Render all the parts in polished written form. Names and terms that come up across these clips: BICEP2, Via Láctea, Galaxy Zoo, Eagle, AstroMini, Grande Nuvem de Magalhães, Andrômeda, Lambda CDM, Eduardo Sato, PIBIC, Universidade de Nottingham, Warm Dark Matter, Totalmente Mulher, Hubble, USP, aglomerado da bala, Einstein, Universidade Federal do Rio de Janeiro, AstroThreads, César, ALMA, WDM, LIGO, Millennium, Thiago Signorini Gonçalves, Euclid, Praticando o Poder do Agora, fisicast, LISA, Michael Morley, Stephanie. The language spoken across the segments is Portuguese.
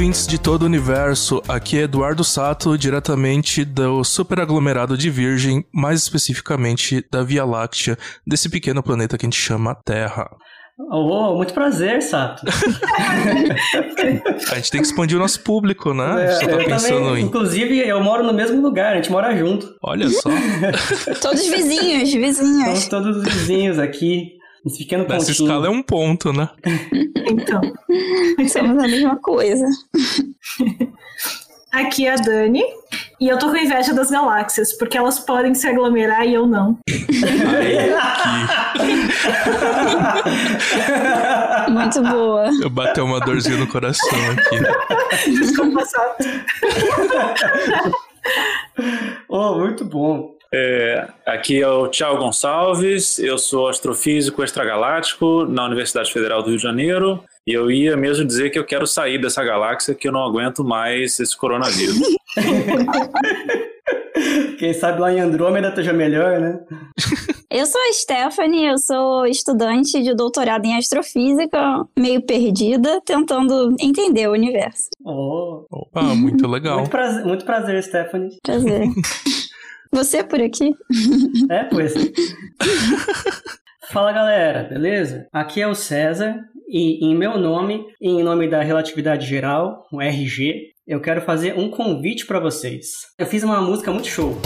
ouvintes de todo o universo, aqui é Eduardo Sato, diretamente do superaglomerado de Virgem, mais especificamente da Via Láctea, desse pequeno planeta que a gente chama Terra. Oh, muito prazer, Sato. A gente tem que expandir o nosso público, né? A gente tá pensando também, inclusive, eu moro no mesmo lugar, a gente mora junto. Olha só. Todos vizinhos, vizinhos. Somos todos vizinhos aqui. Esse pequeno pontinho. Nessa escala é um ponto, né? Então, somos a mesma coisa. Aqui é a Dani. E eu tô com inveja das galáxias, porque elas podem se aglomerar e eu não. Ai, muito boa. Eu bati uma dorzinha no coração aqui. Desculpa, Sato. Oh, muito bom. Aqui é o Thiago Gonçalves, eu sou astrofísico extragaláctico na Universidade Federal do Rio de Janeiro e eu ia mesmo dizer que eu quero sair dessa galáxia, que eu não aguento mais esse coronavírus. Quem sabe lá em Andrômeda esteja melhor, né? Eu sou a Stephanie, eu sou estudante de doutorado em astrofísica, meio perdida, tentando entender o universo. Oh. Opa, muito legal. Muito prazer, Stephanie. Prazer. Você é por aqui? É, pois. Fala, galera, beleza? Aqui é o César e em meu nome, em nome da Relatividade Geral, o RG, eu quero fazer um convite para vocês. Eu fiz uma música muito show.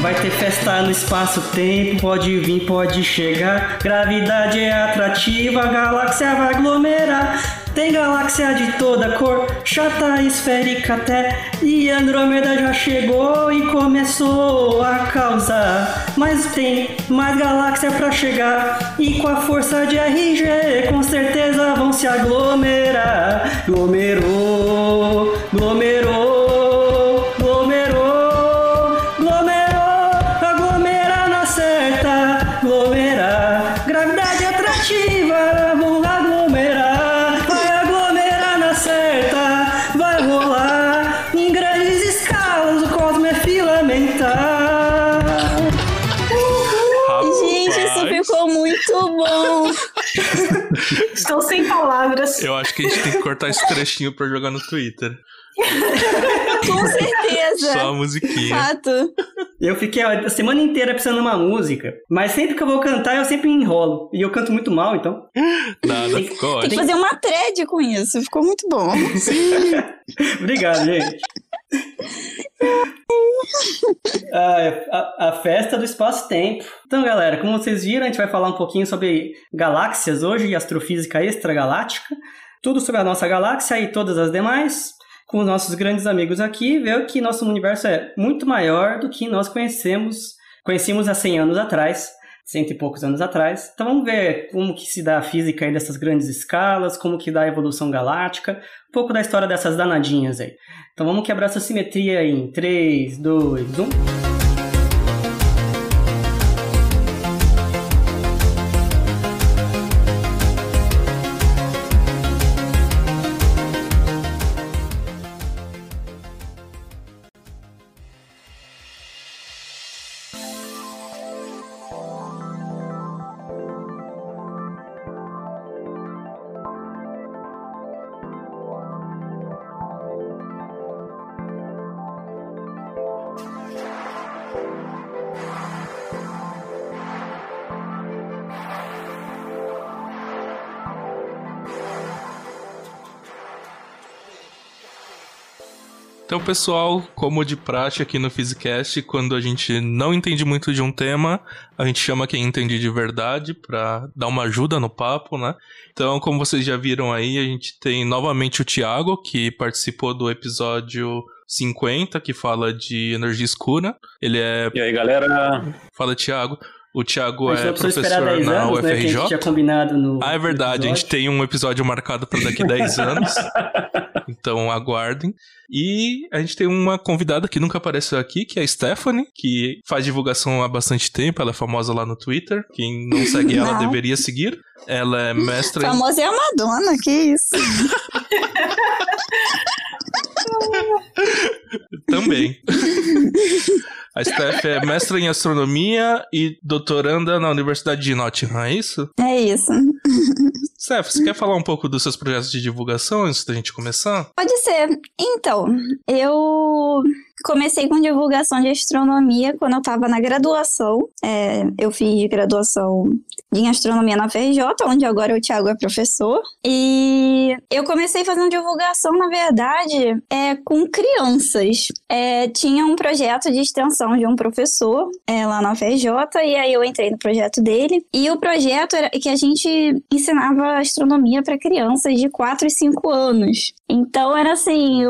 Vai ter festa no espaço-tempo, pode vir, pode chegar. Gravidade é atrativa, galáxia vai aglomerar. Tem galáxia de toda cor, chata, esférica até. E Andrômeda já chegou e começou a causar. Mas tem mais galáxia pra chegar. E com a força de RG, com certeza vão se aglomerar. Aglomerou, aglomerou. Estou sem palavras. Eu acho que a gente tem que cortar esse trechinho pra jogar no Twitter. Com certeza. Só a musiquinha. Fato. Eu fiquei a semana inteira precisando de uma música, mas sempre que eu vou cantar, eu sempre enrolo. E eu canto muito mal, então. Nada, ficou ótimo. Tem que fazer uma thread com isso. Ficou muito bom. Sim. Obrigado, gente. A festa do espaço-tempo. Então, galera, como vocês viram, a gente vai falar um pouquinho sobre galáxias hoje e astrofísica extragaláctica. Tudo sobre a nossa galáxia e todas as demais. Com os nossos grandes amigos aqui, ver que nosso universo é muito maior do que nós conhecíamos há 100 anos atrás, cento e poucos anos atrás. Então vamos ver como que se dá a física aí dessas grandes escalas, como que dá a evolução galáctica, um pouco da história dessas danadinhas aí. Então vamos quebrar essa simetria aí em 3, 2, 1... Então, pessoal, como de praxe aqui no fisicast, quando a gente não entende muito de um tema, a gente chama quem entende de verdade para dar uma ajuda no papo, né? Então, como vocês já viram aí, a gente tem novamente o Thiago, que participou do episódio 50, que fala de energia escura. Ele é... E aí, galera? Fala, Thiago. O Thiago é professor na anos, UFRJ. Né, que a gente tinha combinado no é verdade, episódio. A gente tem um episódio marcado para daqui 10 anos. então aguardem. E a gente tem uma convidada que nunca apareceu aqui, que é a Stephanie, que faz divulgação há bastante tempo, ela é famosa lá no Twitter, quem não segue ela deveria seguir. Ela é mestra... Famosa é a Madonna, que isso? Também. A Steph é mestra em astronomia e doutoranda na Universidade de Nottingham, é isso? É isso. Steph, você quer falar um pouco dos seus projetos de divulgação antes da gente começar? Pode ser. Então, eu comecei com divulgação de astronomia quando eu estava na graduação. Eu fiz graduação em astronomia na UFRJ, onde agora o Thiago é professor. E eu comecei fazendo divulgação, na verdade, com crianças. Tinha um projeto de extensão de um professor lá na UFRJ, e aí eu entrei no projeto dele. E o projeto era que a gente ensinava astronomia para crianças de 4 e 5 anos. Então era assim,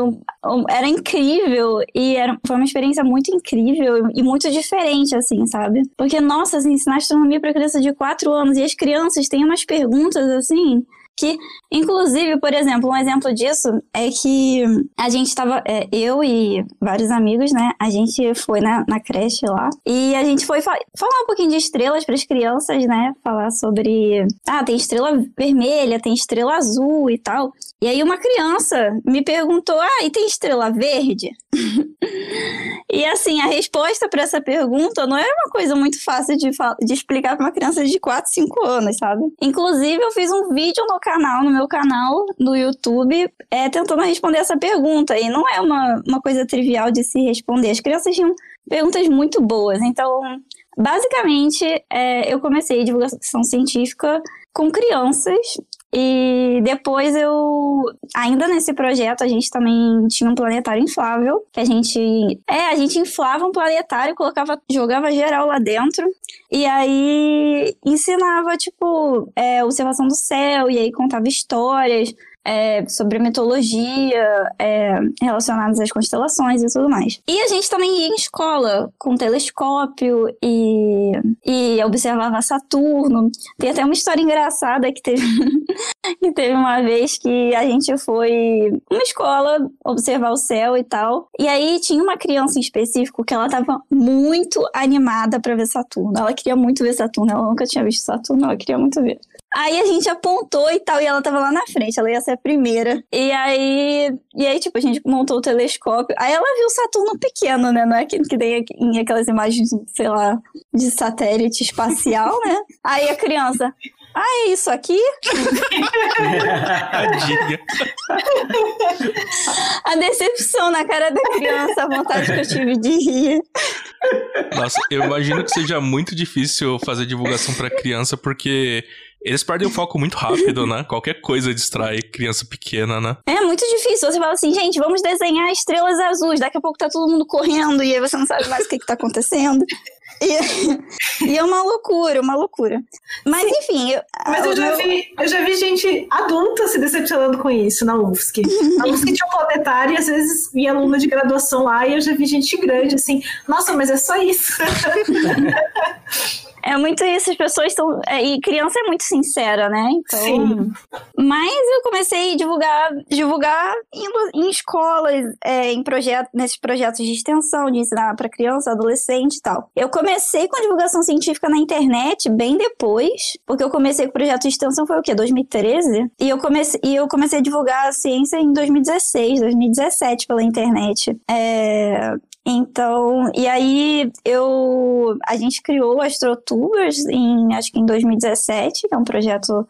era incrível, e foi uma experiência muito incrível e muito diferente, assim, sabe? Porque, nossa, assim, ensinar astronomia para criança de 4 anos, e as crianças têm umas perguntas, assim... Que, inclusive, por exemplo, um exemplo disso é que a gente estava, eu e vários amigos, né? A gente foi na creche lá e a gente foi falar um pouquinho de estrelas para as crianças, né? Falar sobre, tem estrela vermelha, tem estrela azul e tal. E aí uma criança me perguntou, e tem estrela verde? E assim, a resposta para essa pergunta não era uma coisa muito fácil de explicar para uma criança de 4, 5 anos, sabe? Inclusive, eu fiz um vídeo no meu canal, no YouTube, tentando responder essa pergunta. E não é uma coisa trivial de se responder. As crianças tinham perguntas muito boas. Então, basicamente, eu comecei a divulgação científica com crianças. E depois ainda nesse projeto, a gente também tinha um planetário inflável, que a gente inflava um planetário, jogava geral lá dentro, e aí ensinava, tipo, observação do céu, e aí contava histórias sobre mitologia, relacionadas às constelações e tudo mais. E a gente também ia em escola com telescópio e observava Saturno. Tem até uma história engraçada que teve uma vez que a gente foi uma escola observar o céu e tal. E aí tinha uma criança em específico que ela tava muito animada pra ver Saturno. Ela queria muito ver Saturno, ela nunca tinha visto Saturno, ela queria muito ver. Aí a gente apontou e tal, e ela tava lá na frente, ela ia ser a primeira. E aí, tipo, a gente montou o telescópio. Aí ela viu Saturno pequeno, né? Não é que tem aquelas imagens, sei lá, de satélite espacial, né? Aí a criança... é isso aqui? A decepção na cara da criança, a vontade que eu tive de rir. Nossa, eu imagino que seja muito difícil fazer divulgação pra criança, porque... eles perdem o foco muito rápido, né? Qualquer coisa distrai criança pequena, né? É muito difícil. Você fala assim, gente, vamos desenhar estrelas azuis. Daqui a pouco tá todo mundo correndo e aí você não sabe mais o que tá acontecendo. E é uma loucura, uma loucura. Mas enfim... Eu já vi gente adulta se decepcionando com isso na UFSC. Na UFSC tinha um planetário e às vezes vinha aluna de graduação lá e eu já vi gente grande assim, nossa, mas é só isso. É muito isso, as pessoas estão... E criança é muito sincera, né? Então, sim. Mas eu comecei a divulgar indo em escolas, nesses projetos de extensão, de ensinar para criança, adolescente e tal. Eu comecei com a divulgação científica na internet bem depois, porque eu comecei com o projeto de extensão, foi o quê? 2013? E eu comecei a divulgar a ciência em 2016, 2017 pela internet. Então, e aí a gente criou o AstroTubers acho que em 2017, que é um projeto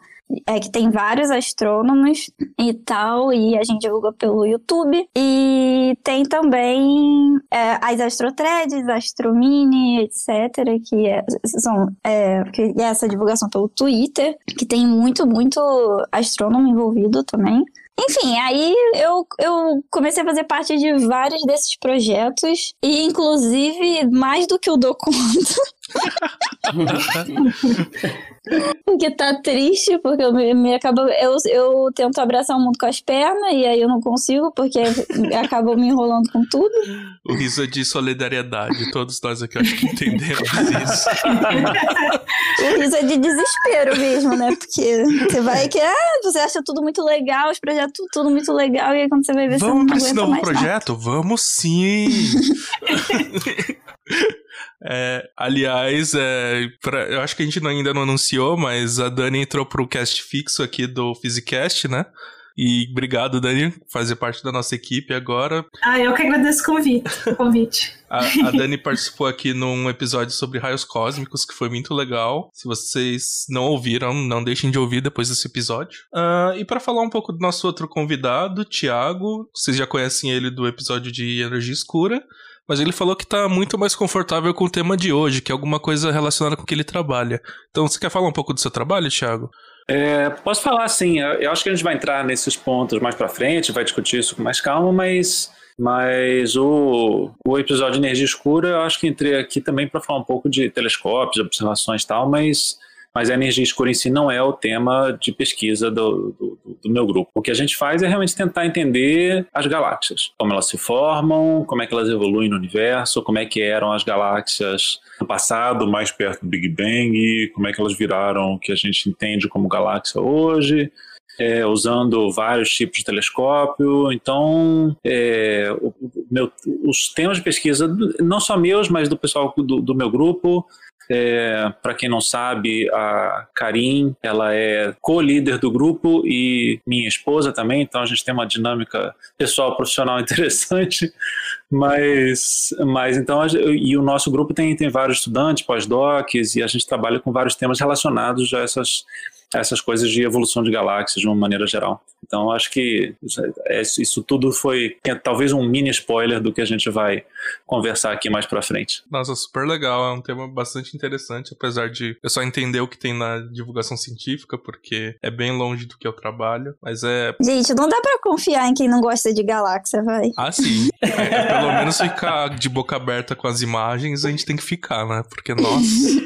que tem vários astrônomos e tal, e a gente divulga pelo YouTube. E tem também as AstroThreads, AstroMini, etc., que é essa divulgação pelo Twitter, que tem muito, muito astrônomo envolvido também. Enfim, aí eu comecei a fazer parte de vários desses projetos, e inclusive mais do que eu dou conta. Porque tá triste, porque eu tento abraçar o mundo com as pernas e aí eu não consigo, porque acabou me enrolando com tudo. O riso é de solidariedade, todos nós aqui acho que entendemos isso. O riso é de desespero mesmo, né? Porque você vai que você acha tudo muito legal, os projetos tudo muito legal, e aí quando você vai ver, vamos pra esse novo projeto? Nada. Vamos sim! Aliás, eu acho que a gente ainda não anunciou, mas a Dani entrou pro cast fixo aqui do fisicast, né? E obrigado, Dani, por fazer parte da nossa equipe agora. Eu que agradeço o convite. A Dani participou aqui num episódio sobre raios cósmicos, que foi muito legal. Se vocês não ouviram, não deixem de ouvir depois desse episódio. E para falar um pouco do nosso outro convidado, Thiago, vocês já conhecem ele do episódio de Energia Escura. Mas ele falou que tá muito mais confortável com o tema de hoje, que é alguma coisa relacionada com o que ele trabalha. Então, você quer falar um pouco do seu trabalho, Thiago? Posso falar, sim. Eu acho que a gente vai entrar nesses pontos mais pra frente, vai discutir isso com mais calma, mas o episódio de Energia Escura, eu acho que entrei aqui também para falar um pouco de telescópios, observações e tal, mas a energia escura em si não é o tema de pesquisa do meu grupo. O que a gente faz é realmente tentar entender as galáxias, como elas se formam, como é que elas evoluem no universo, como é que eram as galáxias no passado, mais perto do Big Bang, como é que elas viraram o que a gente entende como galáxia hoje, usando vários tipos de telescópio. Então, os temas de pesquisa, não só meus, mas do pessoal do meu grupo. Para quem não sabe, a Karim, ela é co-líder do grupo e minha esposa também, então a gente tem uma dinâmica pessoal, profissional interessante, mas então, e o nosso grupo tem vários estudantes, pós-docs, e a gente trabalha com vários temas relacionados a essas coisas de evolução de galáxias de uma maneira geral. Então, acho que isso tudo foi talvez um mini spoiler do que a gente vai conversar aqui mais pra frente. Nossa, super legal. É um tema bastante interessante, apesar de eu só entender o que tem na divulgação científica, porque é bem longe do que eu trabalho, mas é... Gente, não dá pra confiar em quem não gosta de galáxia, vai. Ah, sim. Pelo menos ficar de boca aberta com as imagens, a gente tem que ficar, né? Porque, nossa...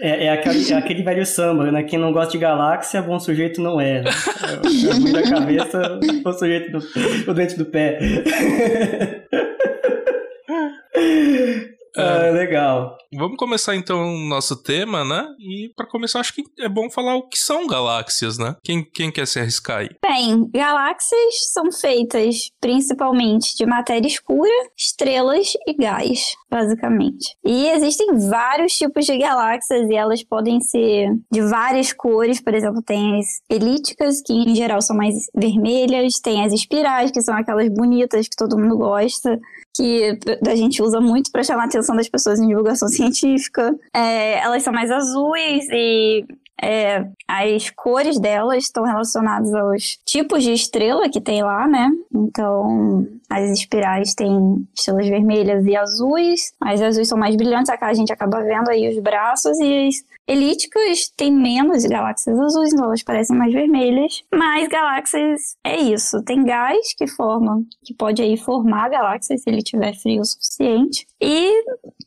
É aquele velho samba, né? Quem não gosta de galáxia, bom sujeito não é. É ruim da cabeça, bom sujeito o dente do pé. Legal. Vamos começar então o nosso tema, né? E para começar, acho que é bom falar o que são galáxias, né? Quem quer se arriscar aí? Bem, galáxias são feitas principalmente de matéria escura, estrelas e gás, basicamente. E existem vários tipos de galáxias e elas podem ser de várias cores. Por exemplo, tem as elípticas, que em geral são mais vermelhas. Tem as espirais, que são aquelas bonitas que todo mundo gosta, que a gente usa muito para chamar a atenção das pessoas em divulgação científica. Elas são mais azuis e as cores delas estão relacionadas aos tipos de estrela que tem lá, né? Então, as espirais têm estrelas vermelhas e azuis. As azuis são mais brilhantes, a gente acaba vendo aí os braços, e as elípticas têm menos galáxias azuis, então elas parecem mais vermelhas. Mas galáxias é isso. Tem gás que forma, que pode aí formar galáxias se ele tiver frio o suficiente. E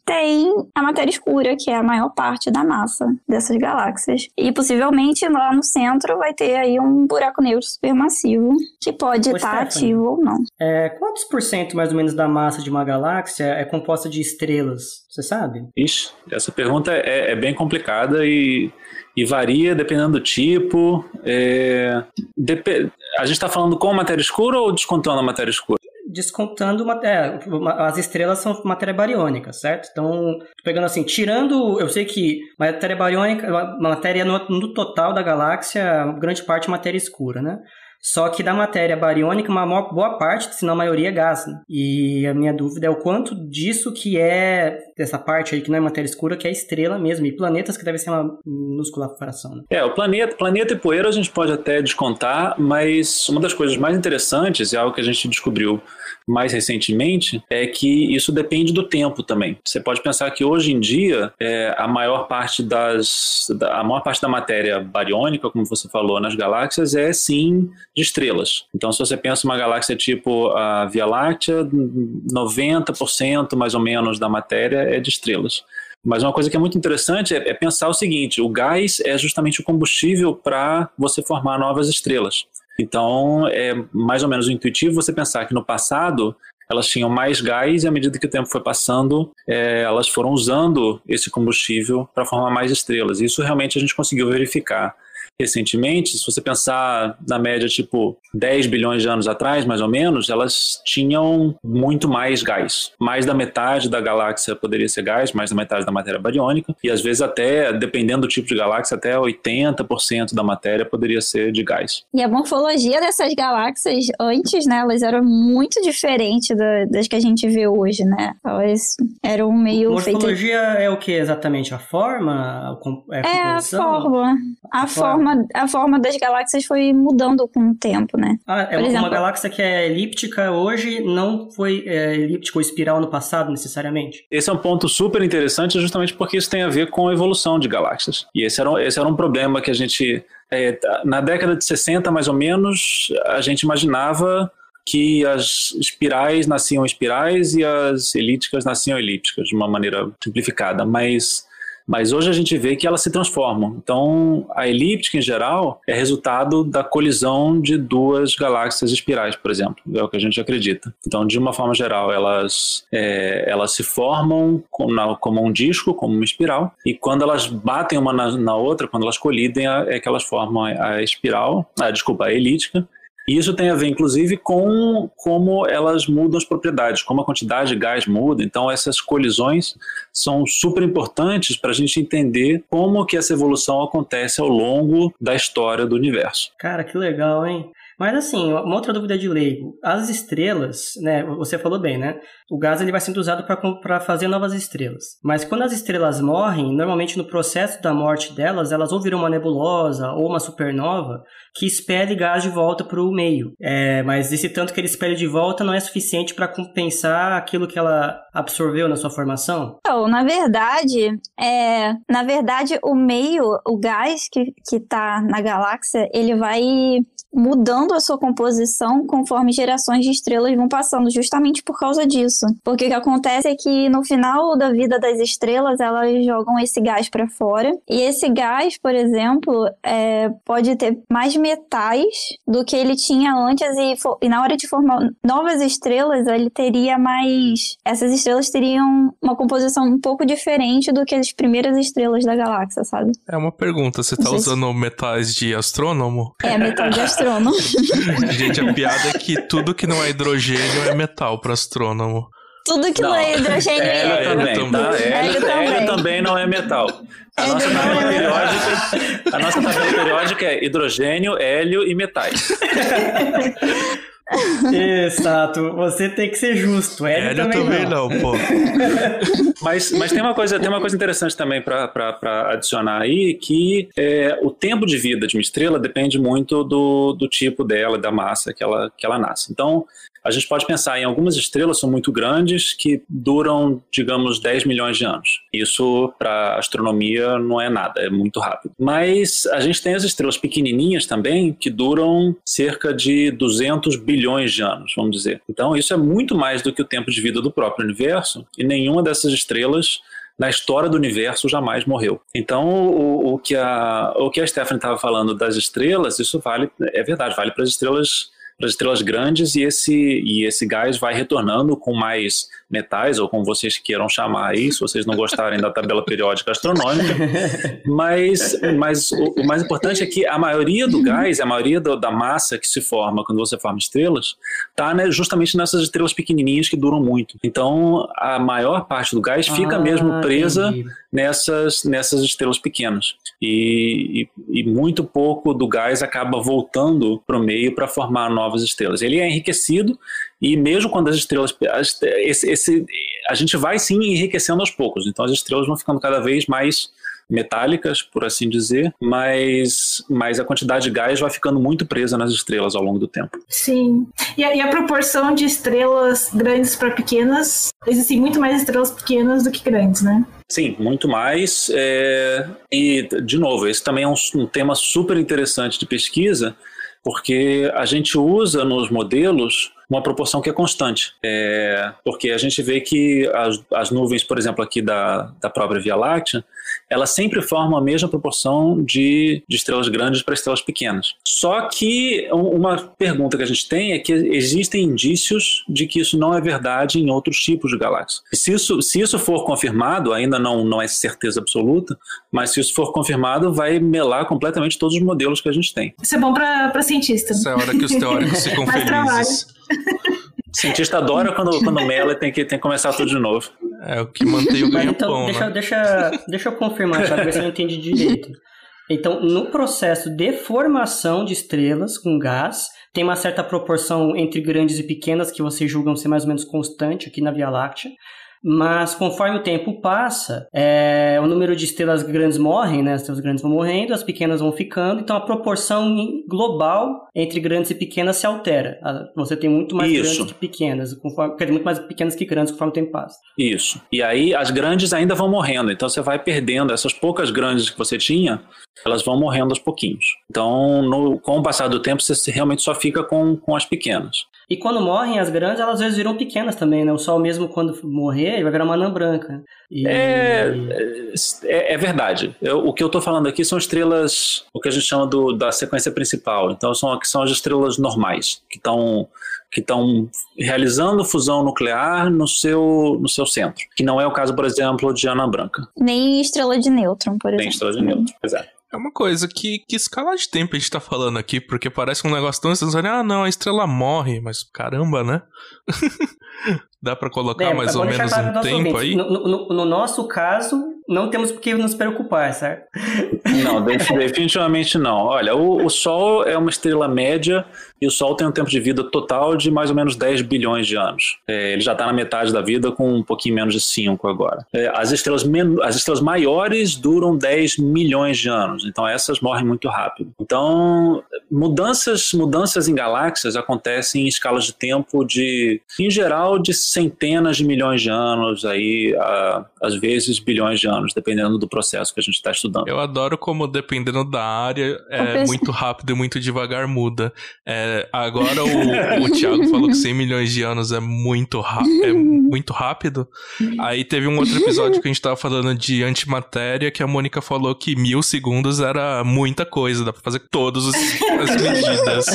tem a matéria escura, que é a maior parte da massa dessas galáxias. E possivelmente lá no centro vai ter aí um buraco negro supermassivo que pode estar ativo ou não. Quantos por cento mais ou menos da massa de uma galáxia é composta de estrelas? Você sabe? Ixi, essa pergunta é bem complicada e varia dependendo do tipo. A gente está falando com matéria escura ou descontando a matéria escura? Descontando as estrelas são matéria bariônica, certo? Então, pegando assim, tirando, eu sei que matéria bariônica, matéria no total da galáxia, grande parte é matéria escura, né? Só que da matéria bariônica, uma boa parte, se não a maioria, é gás, né? E a minha dúvida é o quanto disso que é, dessa parte aí que não é matéria escura, que é estrela mesmo, e planetas, que deve ser uma minúscula fração, né? O planeta e poeira a gente pode até descontar, mas uma das coisas mais interessantes, e algo que a gente descobriu mais recentemente, é que isso depende do tempo também. Você pode pensar que hoje em dia, a maior parte da matéria bariônica, como você falou, nas galáxias, é sim... de estrelas. Então, se você pensa uma galáxia tipo a Via Láctea, 90% mais ou menos da matéria é de estrelas. Mas uma coisa que é muito interessante é pensar o seguinte: o gás é justamente o combustível para você formar novas estrelas. Então, é mais ou menos intuitivo você pensar que no passado elas tinham mais gás e, à medida que o tempo foi passando, elas foram usando esse combustível para formar mais estrelas. Isso realmente a gente conseguiu verificar recentemente. Se você pensar na média, tipo 10 bilhões de anos atrás, mais ou menos, elas tinham muito mais gás. Mais da metade da galáxia poderia ser gás, mais da metade da matéria bariônica, e às vezes até, dependendo do tipo de galáxia, até 80% da matéria poderia ser de gás. E a morfologia dessas galáxias antes, né, elas eram muito diferentes das que a gente vê hoje, né? Elas eram meio... Morfologia feita... é o que exatamente? A forma? A composição? A forma das galáxias foi mudando com o tempo, né? Por exemplo, uma galáxia que é elíptica hoje não foi elíptica ou espiral no passado, necessariamente? Esse é um ponto super interessante, justamente porque isso tem a ver com a evolução de galáxias. E esse era um problema que a gente... na década de 60, mais ou menos, a gente imaginava que as espirais nasciam espirais e as elípticas nasciam elípticas, de uma maneira simplificada, mas hoje a gente vê que elas se transformam. Então, a elíptica, em geral, é resultado da colisão de duas galáxias espirais, por exemplo. É o que a gente acredita. Então, de uma forma geral, elas se formam como um disco, como uma espiral. E quando elas batem uma na outra, quando elas colidem, é que elas formam a elíptica. E isso tem a ver, inclusive, com como elas mudam as propriedades, como a quantidade de gás muda. Então, essas colisões são super importantes para a gente entender como que essa evolução acontece ao longo da história do universo. Cara, que legal, hein? Mas assim, uma outra dúvida de leigo. As estrelas, né, você falou bem, né? O gás ele vai sendo usado para fazer novas estrelas. Mas quando as estrelas morrem, normalmente no processo da morte delas, elas ou viram uma nebulosa ou uma supernova que expele gás de volta para o meio. Mas esse tanto que ele expele de volta não é suficiente para compensar aquilo que ela absorveu na sua formação? Então, na verdade, o meio, o gás que está na galáxia, ele vai mudando a sua composição conforme gerações de estrelas vão passando, justamente por causa disso. Porque o que acontece é que no final da vida das estrelas, elas jogam esse gás para fora. E esse gás, por exemplo, pode ter mais metais do que ele tinha antes e na hora de formar novas estrelas, ele teria mais... Essas estrelas teriam uma composição um pouco diferente do que as primeiras estrelas da galáxia, sabe? É uma pergunta, você tá usando metais de astrônomo? Metal de astrônomo. Gente, a piada é que tudo que não é hidrogênio é metal para astrônomo. Tudo que não é hidrogênio é metal. Hélio também não é metal. A nossa tabela periódica é hidrogênio, hélio e metais. Exato, você tem que ser justo. Hélio também não, pô. Mas tem uma coisa interessante também para adicionar aí, que o tempo de vida de uma estrela depende muito do tipo dela, da massa que ela nasce. Então, a gente pode pensar em algumas estrelas são muito grandes que duram, digamos, 10 milhões de anos. Isso, para astronomia, não é nada, é muito rápido. Mas a gente tem as estrelas pequenininhas também que duram cerca de 200 bilhões de anos, vamos dizer. Então, isso é muito mais do que o tempo de vida do próprio universo, e nenhuma dessas estrelas na história do universo jamais morreu. Então, o que a Stephanie estava falando das estrelas, isso vale para as estrelas grandes, e esse gás vai retornando com mais metais, ou como vocês queiram chamar aí, se vocês não gostarem da tabela periódica astronômica, mas o mais importante é que a maioria do gás, a maioria da massa que se forma quando você forma estrelas, está, né, justamente nessas estrelas pequenininhas que duram muito. Então, a maior parte do gás fica mesmo presa nessas estrelas pequenas. E muito pouco do gás acaba voltando para o meio para formar novas estrelas. Ele é enriquecido, e mesmo quando as estrelas... a gente vai sim enriquecendo aos poucos, então as estrelas vão ficando cada vez mais metálicas, por assim dizer, mas a quantidade de gás vai ficando muito presa nas estrelas ao longo do tempo. Sim. E a proporção de estrelas grandes para pequenas, existem muito mais estrelas pequenas do que grandes, né? Sim, muito mais. E, de novo, esse também é um tema super interessante de pesquisa, porque a gente usa nos modelos uma proporção que é constante. Porque a gente vê que as nuvens, por exemplo, aqui da própria Via Láctea, elas sempre formam a mesma proporção de estrelas grandes para estrelas pequenas. Só que uma pergunta que a gente tem é que existem indícios de que isso não é verdade em outros tipos de galáxias. E se isso for confirmado, ainda não é certeza absoluta, mas se isso for confirmado, vai melar completamente todos os modelos que a gente tem. Isso é bom para cientistas. Essa é a hora que os teóricos ficam felizes. O cientista adora quando mela e tem que começar tudo de novo. É o que mantém o ganha-pão, então, né? Deixa eu confirmar, para ver se eu entendi direito. Então, no processo de formação de estrelas com gás, tem uma certa proporção entre grandes e pequenas que vocês julgam ser mais ou menos constante aqui na Via Láctea. Mas conforme o tempo passa, o número de estrelas grandes morrem, né? As estrelas grandes vão morrendo, as pequenas vão ficando. Então a proporção global entre grandes e pequenas se altera. Você tem muito mais grandes que pequenas, muito mais pequenas que grandes conforme o tempo passa. Isso. E aí as grandes ainda vão morrendo. Então você vai perdendo essas poucas grandes que você tinha, elas vão morrendo aos pouquinhos. Então com o passar do tempo você realmente só fica com as pequenas. E quando morrem as grandes, elas às vezes viram pequenas também, né? O Sol mesmo quando morrer, ele vai virar uma anã branca. É verdade. O que eu estou falando aqui são estrelas, o que a gente chama da sequência principal. Então são as estrelas normais, que estão realizando fusão nuclear no seu centro. Que não é o caso, por exemplo, de anã branca. Nem estrela de nêutron, por exemplo. Nem estrela de nêutron, exato. É uma coisa, que escala de tempo a gente tá falando aqui, porque parece um negócio tão... Vocês olham, a estrela morre, mas caramba, né? Dá pra colocar mais ou menos um tempo aí? No nosso caso, não temos por que nos preocupar, certo? Não, definitivamente não. Olha, o Sol é uma estrela média e o Sol tem um tempo de vida total de mais ou menos 10 bilhões de anos. Ele já está na metade da vida com um pouquinho menos de 5 agora. As estrelas maiores duram 10 milhões de anos, então essas morrem muito rápido. Então, mudanças em galáxias acontecem em escalas de tempo em geral, de centenas de milhões de anos, aí, às vezes bilhões de anos, dependendo do processo que a gente está estudando. Eu adoro como, dependendo da área, muito rápido e muito devagar muda. Agora o Thiago falou que 100 milhões de anos é muito rápido. Aí teve um outro episódio que a gente estava falando de antimatéria, que a Mônica falou que 1000 segundos era muita coisa, dá para fazer todas as medidas.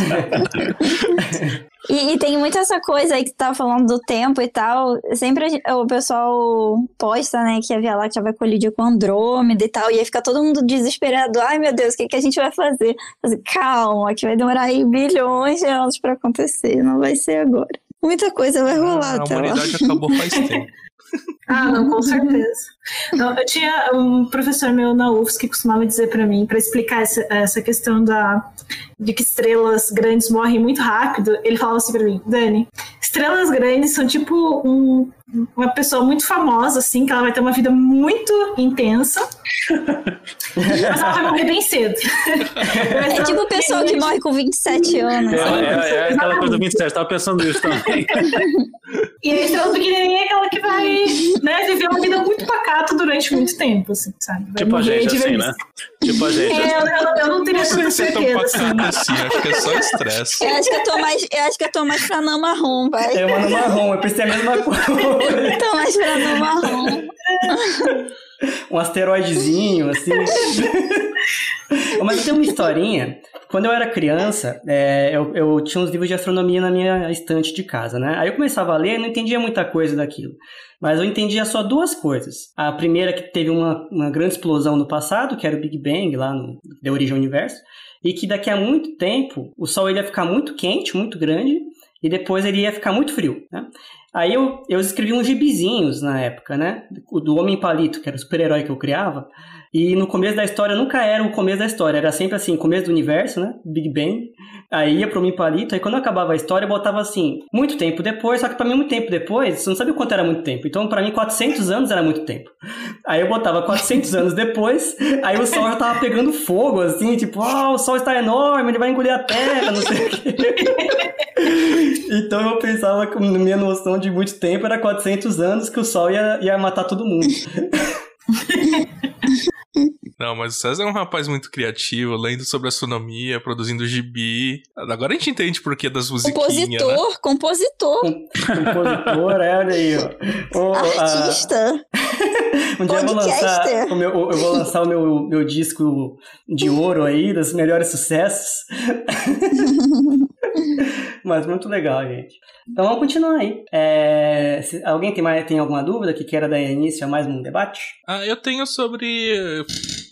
E tem muito essa coisa aí que tu tá falando do tempo e tal. Sempre o pessoal posta, né, que a Via Láctea vai colidir com Andrômeda e tal. E aí fica todo mundo desesperado. Ai, meu Deus, o que a gente vai fazer? Calma, que vai demorar aí bilhões de anos pra acontecer. Não vai ser agora. Muita coisa vai rolar até lá. A humanidade acabou faz tempo. Ah, não, com certeza. Não, eu tinha um professor meu na UFS que costumava dizer para mim, para explicar essa questão de que estrelas grandes morrem muito rápido, ele falava assim para mim: Dani, estrelas grandes são tipo uma pessoa muito famosa, assim, que ela vai ter uma vida muito intensa, mas ela vai morrer bem cedo. É tipo a pessoa que morre com 27 anos. É aquela coisa do 27, tava pensando nisso também. E a estrela pequenininha é aquela que vai, né, viver uma vida muito pacata durante muito tempo, assim, sabe? Vai tipo a gente, assim, né? Tipo a gente. Eu não tenho essa certeza, assim. Acho que é só estresse. Eu acho que eu tô mais pra anã marrom, pai. É uma anã marrom, eu preciso ter a mesma coisa. Tô mais pra anã marrom. Um asteroidezinho, assim. Mas tem uma historinha. Quando eu era criança, eu tinha uns livros de astronomia na minha estante de casa, né? Aí eu começava a ler e não entendia muita coisa daquilo. Mas eu entendia só duas coisas. A primeira, que teve uma grande explosão no passado, que era o Big Bang, lá no deu origem ao universo. E que daqui a muito tempo, o Sol ia ficar muito quente, muito grande. E depois ele ia ficar muito frio, né? Aí eu escrevi uns gibizinhos na época, né? Do Homem Palito, que era o super-herói que eu criava. E no começo da história, nunca era o começo da história. Era sempre assim, começo do universo, né? Big Bang. Aí ia pro Homem Palito. Aí quando acabava a história, eu botava assim, muito tempo depois. Só que pra mim, muito tempo depois, você não sabe o quanto era muito tempo. Então, pra mim, 400 anos era muito tempo. Aí eu botava 400 anos depois. Aí o sol já tava pegando fogo, assim. Tipo, o sol está enorme, ele vai engolir a terra, não sei o quê. Então, eu pensava que na minha noção de muito tempo era 400 anos que o sol ia matar todo mundo. Não, mas o César é um rapaz muito criativo, lendo sobre astronomia, produzindo gibi. Agora a gente entende por que das musiquinhas, compositor, né? Compositor, é, olha aí, ó. Artista. Um dia eu vou lançar o meu disco de ouro aí, dos melhores sucessos. Mas muito legal, gente. Então vamos continuar aí. Alguém tem alguma dúvida que queira dar início a mais um debate? Eu tenho sobre...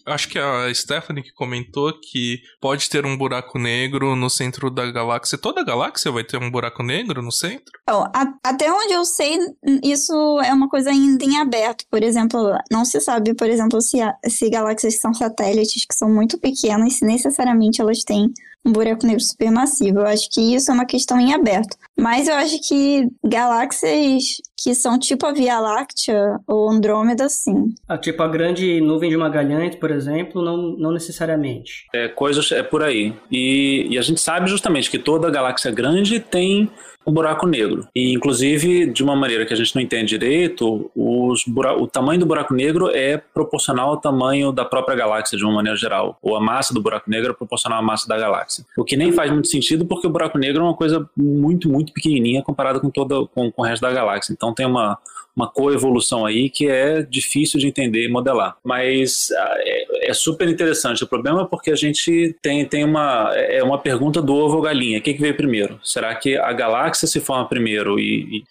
Acho que a Stephanie que comentou que pode ter um buraco negro no centro da galáxia. Toda a galáxia vai ter um buraco negro no centro? Então, até onde eu sei, isso é uma coisa ainda em aberto. Por exemplo, não se sabe, por exemplo, se galáxias que são satélites, que são muito pequenas, se necessariamente elas têm um buraco negro supermassivo. Eu acho que isso é uma questão em aberto. Mas eu acho que galáxias que são tipo a Via Láctea ou Andrômeda, sim. Tipo a Grande Nuvem de Magalhães, por exemplo, não necessariamente. Coisas por aí. E a gente sabe justamente que toda galáxia grande tem um buraco negro. E, inclusive, de uma maneira que a gente não entende direito, o tamanho do buraco negro é proporcional ao tamanho da própria galáxia, de uma maneira geral. Ou a massa do buraco negro é proporcional à massa da galáxia. O que nem faz muito sentido, porque o buraco negro é uma coisa muito, muito pequenininha comparada com o resto da galáxia. Então, tem uma coevolução aí que é difícil de entender e modelar. Mas é super interessante o problema, é porque a gente tem uma pergunta do ovo ou galinha. O que veio primeiro? Será que a galáxia se forma primeiro e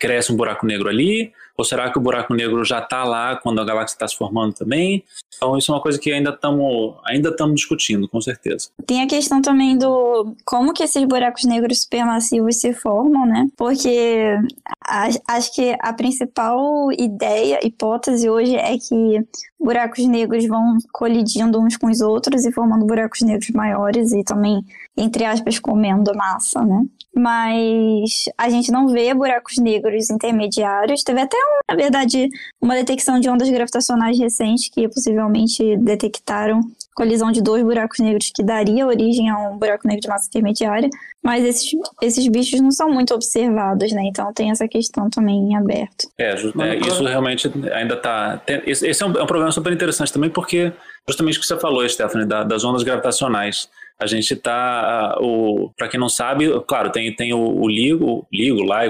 cresce um buraco negro ali? Ou será que o buraco negro já está lá quando a galáxia está se formando também? Então isso é uma coisa que ainda estamos discutindo, com certeza. Tem a questão também do como que esses buracos negros supermassivos se formam, né? Porque acho que a principal hipótese hoje é que buracos negros vão colidindo uns com os outros e formando buracos negros maiores e também, entre aspas, comendo massa, né? Mas a gente não vê buracos negros intermediários. Teve até, na verdade, uma detecção de ondas gravitacionais recente que possivelmente detectaram colisão de dois buracos negros que daria origem a um buraco negro de massa intermediária, mas esses bichos não são muito observados, né? Então tem essa questão também em aberto. Isso realmente ainda está... Esse é um problema super interessante também, porque justamente o que você falou, Stephanie, das ondas gravitacionais. A gente está... Para quem não sabe, claro, tem o LIGO,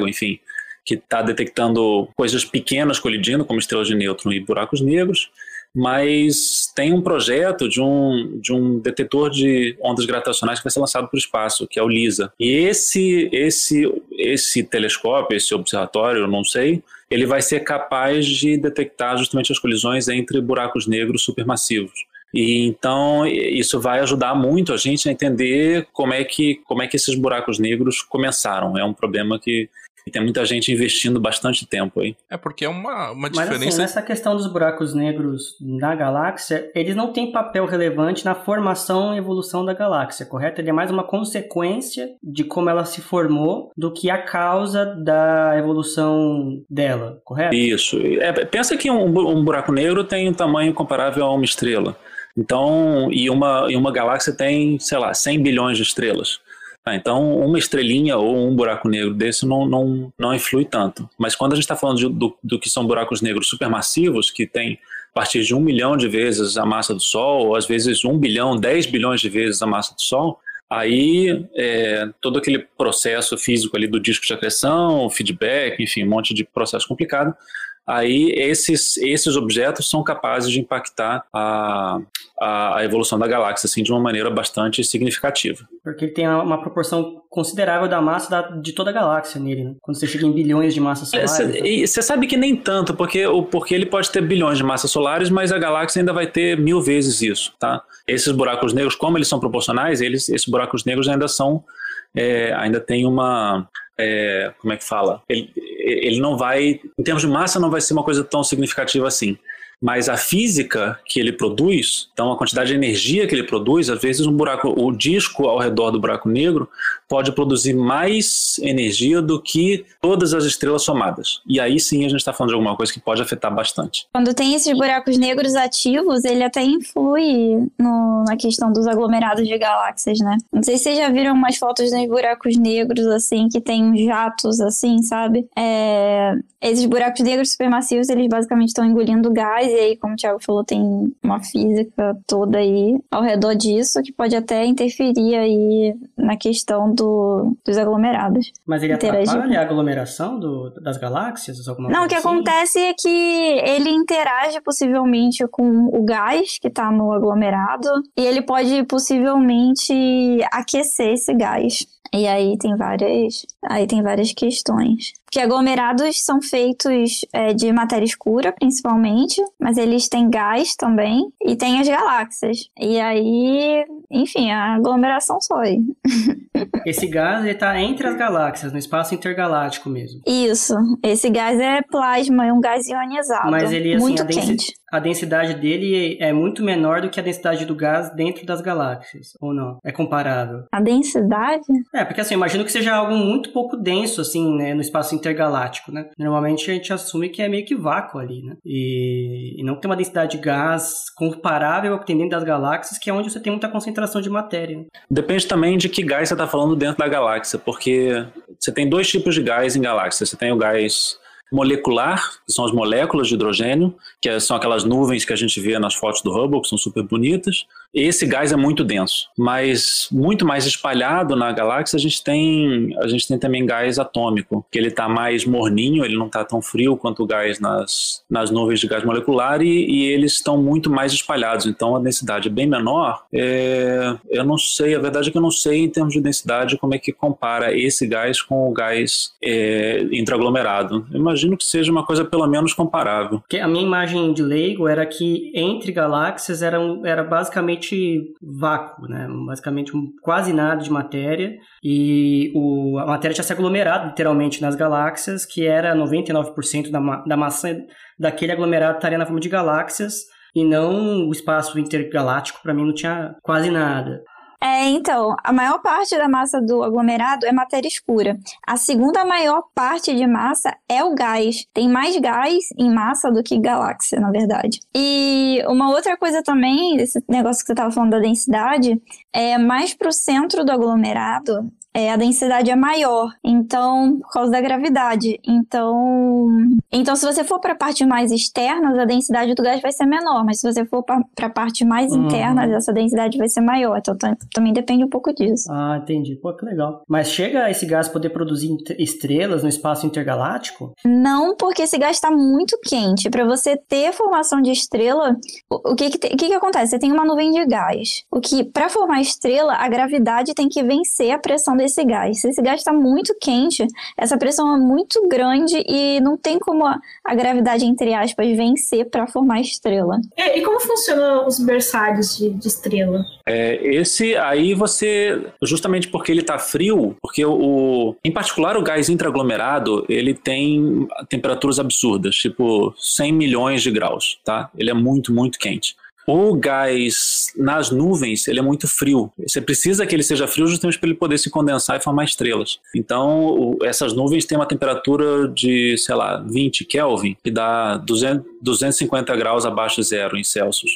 enfim, que está detectando coisas pequenas colidindo, como estrelas de nêutron e buracos negros, mas tem um projeto de um detetor de ondas gravitacionais que vai ser lançado para o espaço, que é o LISA. E esse telescópio, esse observatório, eu não sei, ele vai ser capaz de detectar justamente as colisões entre buracos negros supermassivos. E então isso vai ajudar muito a gente a entender como é que esses buracos negros começaram. É um problema que tem muita gente investindo bastante tempo aí. Porque é uma diferença... Mas assim, nessa questão dos buracos negros na galáxia, eles não têm papel relevante na formação e evolução da galáxia, correto? Ele é mais uma consequência de como ela se formou do que a causa da evolução dela, correto? Isso. Pensa que um buraco negro tem um tamanho comparável a uma estrela. Então, e uma galáxia tem, sei lá, 100 bilhões de estrelas. Então, uma estrelinha ou um buraco negro desse não influi tanto. Mas quando a gente está falando do que são buracos negros supermassivos, que tem a partir de 1 milhão de vezes a massa do Sol, ou às vezes 1 bilhão, 10 bilhões de vezes a massa do Sol, aí todo aquele processo físico ali do disco de acreção, feedback, enfim, um monte de processo complicado, aí esses objetos são capazes de impactar a evolução da galáxia, assim, de uma maneira bastante significativa. Porque ele tem uma proporção considerável da massa de toda a galáxia nele, né? Quando você chega em bilhões de massas solares. Você sabe que nem tanto, porque ele pode ter bilhões de massas solares, mas a galáxia ainda vai ter 1000 vezes isso, tá? Esses buracos negros, como eles são proporcionais, esses buracos negros ainda são... ainda tem uma... como é que fala? Ele não vai, em termos de massa, não vai ser uma coisa tão significativa assim. Mas a física que ele produz, então a quantidade de energia que ele produz, às vezes o disco ao redor do buraco negro pode produzir mais energia do que todas as estrelas somadas. E aí sim a gente está falando de alguma coisa que pode afetar bastante. Quando tem esses buracos negros ativos, ele até influi na questão dos aglomerados de galáxias, né? Não sei se vocês já viram umas fotos dos buracos negros, assim, que tem jatos, assim, sabe? Esses buracos negros supermassivos, eles basicamente estão engolindo gás, e aí, como o Thiago falou, tem uma física toda aí ao redor disso que pode até interferir aí na questão dos aglomerados. Mas ele atrapalha a aglomeração das galáxias? Não, o que acontece é que ele interage possivelmente com o gás que está no aglomerado e ele pode possivelmente aquecer esse gás. E aí tem várias questões. Porque aglomerados são feitos de matéria escura, principalmente, mas eles têm gás também e tem as galáxias. E aí, enfim, a aglomeração sobe. Esse gás, ele tá entre as galáxias, no espaço intergaláctico mesmo. Isso. Esse gás é plasma, é um gás ionizado. Mas ele, assim, muito quente. A densidade dele é muito menor do que a densidade do gás dentro das galáxias, ou não? É comparável. A densidade? É, porque assim, eu imagino que seja algo muito pouco denso, assim, né, no espaço intergaláctico, né? Normalmente a gente assume que é meio que vácuo ali, né? E não tem uma densidade de gás comparável ao que tem dentro das galáxias, que é onde você tem muita concentração de matéria. Depende também de que gás você está falando dentro da galáxia, porque você tem dois tipos de gás em galáxias. Você tem o gás molecular, que são as moléculas de hidrogênio, que são aquelas nuvens que a gente vê nas fotos do Hubble, que são super bonitas. Esse gás é muito denso, mas muito mais espalhado na galáxia a gente tem também gás atômico, que ele está mais morninho, ele não está tão frio quanto o gás nas nuvens de gás molecular e eles estão muito mais espalhados, então a densidade é bem menor. Eu não sei, a verdade é que eu não sei em termos de densidade como é que compara esse gás com o gás intraaglomerado. Eu imagino que seja uma coisa pelo menos comparável. A minha imagem de leigo era que entre galáxias era basicamente vácuo, né? Basicamente quase nada de matéria e a matéria tinha se aglomerado literalmente nas galáxias, que era 99% da massa daquele aglomerado estaria na forma de galáxias e não o espaço intergaláctico. Para mim não tinha quase nada. Então, a maior parte da massa do aglomerado é matéria escura. A segunda maior parte de massa é o gás. Tem mais gás em massa do que galáxia, na verdade. E uma outra coisa também, desse negócio que você estava falando da densidade, mais para o centro do aglomerado, a densidade é maior, então, por causa da gravidade. Então se você for para a parte mais externa, a densidade do gás vai ser menor, mas se você for para a parte mais interna, essa densidade vai ser maior. Então, também depende um pouco disso. Ah, entendi. Pô, que legal. Mas chega esse gás poder produzir estrelas no espaço intergaláctico? Não, porque esse gás está muito quente. Para você ter formação de estrela, o que acontece? Você tem uma nuvem de gás. Para formar estrela, a gravidade tem que vencer a pressão desse gás. Se esse gás está muito quente, essa pressão é muito grande e não tem como a gravidade, entre aspas, vencer para formar estrela. E como funcionam os berçários de estrela? Esse aí você, justamente porque ele está frio, porque em particular o gás intraaglomerado, ele tem temperaturas absurdas, tipo 100 milhões de graus, tá? Ele é muito, muito quente. O gás nas nuvens, ele é muito frio. Você precisa que ele seja frio justamente para ele poder se condensar e formar estrelas. Então, essas nuvens têm uma temperatura de, sei lá, 20 Kelvin, que dá 250 graus abaixo de zero em Celsius.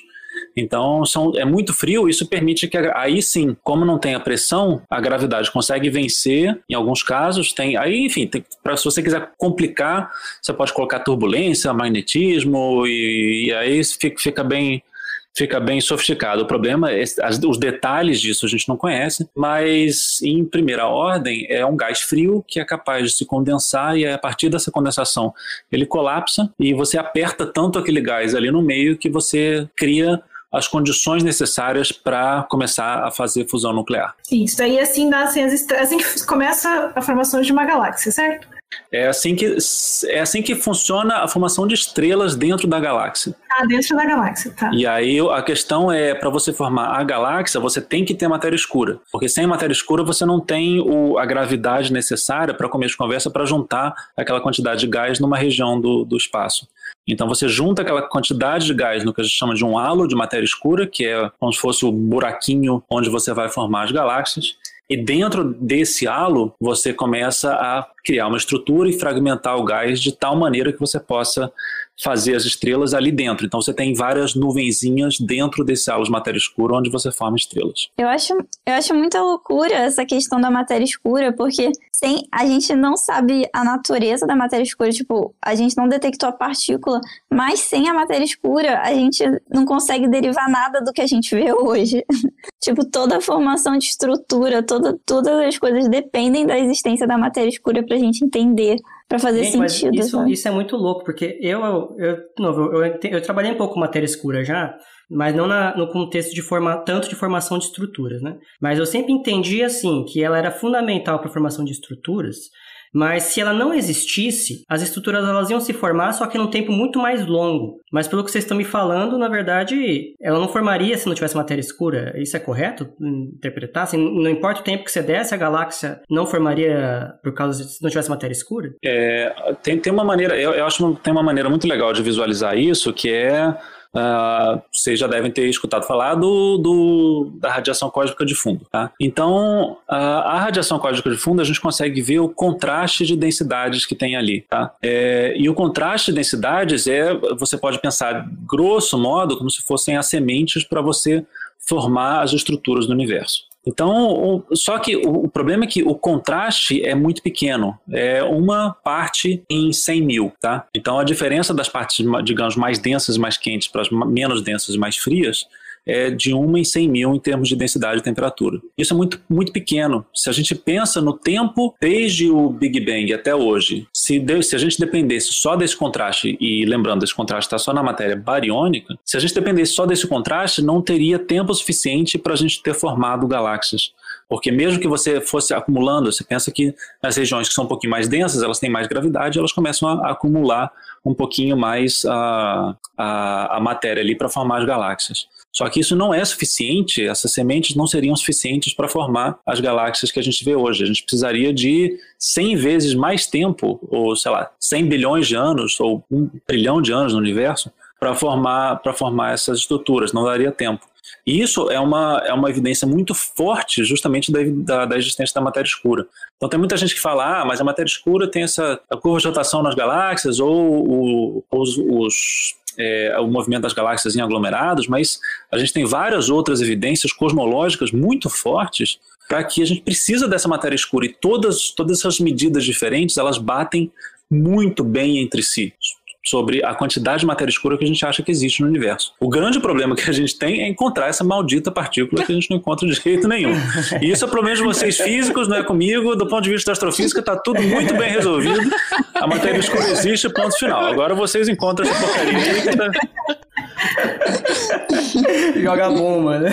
Então, é muito frio, isso permite que, aí sim, como não tem a pressão, a gravidade consegue vencer, em alguns casos, se você quiser complicar, você pode colocar turbulência, magnetismo, e aí fica bem sofisticado. O problema é os detalhes disso a gente não conhece, mas em primeira ordem é um gás frio que é capaz de se condensar e a partir dessa condensação ele colapsa e você aperta tanto aquele gás ali no meio que você cria as condições necessárias para começar a fazer fusão nuclear. Isso, daí assim que começa a formação de uma galáxia, certo? É assim que funciona a formação de estrelas dentro da galáxia. Ah, dentro da galáxia, tá. E aí a questão é, para você formar a galáxia, você tem que ter matéria escura. Porque sem matéria escura você não tem a gravidade necessária para começo de conversa para juntar aquela quantidade de gás numa região do espaço. Então você junta aquela quantidade de gás no que a gente chama de um halo de matéria escura, que é como se fosse o buraquinho onde você vai formar as galáxias. E dentro desse halo, você começa a criar uma estrutura e fragmentar o gás de tal maneira que você possa fazer as estrelas ali dentro. Então você tem várias nuvenzinhas dentro desse halo de matéria escura onde você forma estrelas. Eu acho muita loucura essa questão da matéria escura, porque a gente não sabe a natureza da matéria escura, tipo, a gente não detectou a partícula, mas sem a matéria escura a gente não consegue derivar nada do que a gente vê hoje. Tipo, toda a formação de estrutura, todas as coisas dependem da existência da matéria escura pra gente entender, pra fazer sentido. Isso é muito louco, porque eu trabalhei um pouco com matéria escura já, mas não no contexto de formação de estruturas, né? Mas eu sempre entendi, assim, que ela era fundamental para a formação de estruturas, mas se ela não existisse, as estruturas elas iam se formar, só que num tempo muito mais longo. Mas pelo que vocês estão me falando, na verdade, ela não formaria se não tivesse matéria escura. Isso é correto interpretar? Assim, não importa o tempo que você desse, a galáxia não formaria por causa de se não tivesse matéria escura? Tem uma maneira, eu acho que tem uma maneira muito legal de visualizar isso, que é... vocês já devem ter escutado falar da radiação cósmica de fundo, tá? Então, a radiação cósmica de fundo, a gente consegue ver o contraste de densidades que tem ali, tá? E o contraste de densidades você pode pensar, grosso modo, como se fossem as sementes para você formar as estruturas do universo. Então, só que o problema é que o contraste é muito pequeno, é uma parte em 100 mil, tá? Então, a diferença das partes, digamos, mais densas e mais quentes para as menos densas e mais frias é de 1 em 100 mil em termos de densidade e temperatura. Isso é muito, muito pequeno. Se a gente pensa no tempo desde o Big Bang até hoje, se a gente dependesse só desse contraste, e lembrando, esse contraste está só na matéria bariônica, se a gente dependesse só desse contraste, não teria tempo suficiente para a gente ter formado galáxias. Porque mesmo que você fosse acumulando, você pensa que nas regiões que são um pouquinho mais densas, elas têm mais gravidade, elas começam a acumular um pouquinho mais a matéria ali para formar as galáxias. Só que isso não é suficiente, essas sementes não seriam suficientes para formar as galáxias que a gente vê hoje. A gente precisaria de 100 vezes mais tempo, ou sei lá, 100 bilhões de anos, ou 1 trilhão de anos no universo, para formar essas estruturas, não daria tempo. E isso é uma evidência muito forte justamente da existência da matéria escura. Então tem muita gente que fala, mas a matéria escura tem a curva de rotação nas galáxias, ou o movimento das galáxias em aglomerados, mas a gente tem várias outras evidências cosmológicas muito fortes para que a gente precisa dessa matéria escura, e todas essas medidas diferentes, elas batem muito bem entre si sobre a quantidade de matéria escura que a gente acha que existe no universo. O grande problema que a gente tem é encontrar essa maldita partícula que a gente não encontra de jeito nenhum. E isso é problema de vocês físicos, não é comigo. Do ponto de vista da astrofísica, está tudo muito bem resolvido. A matéria escura existe, ponto final. Agora vocês encontram essa porcaria. Joga bomba, né?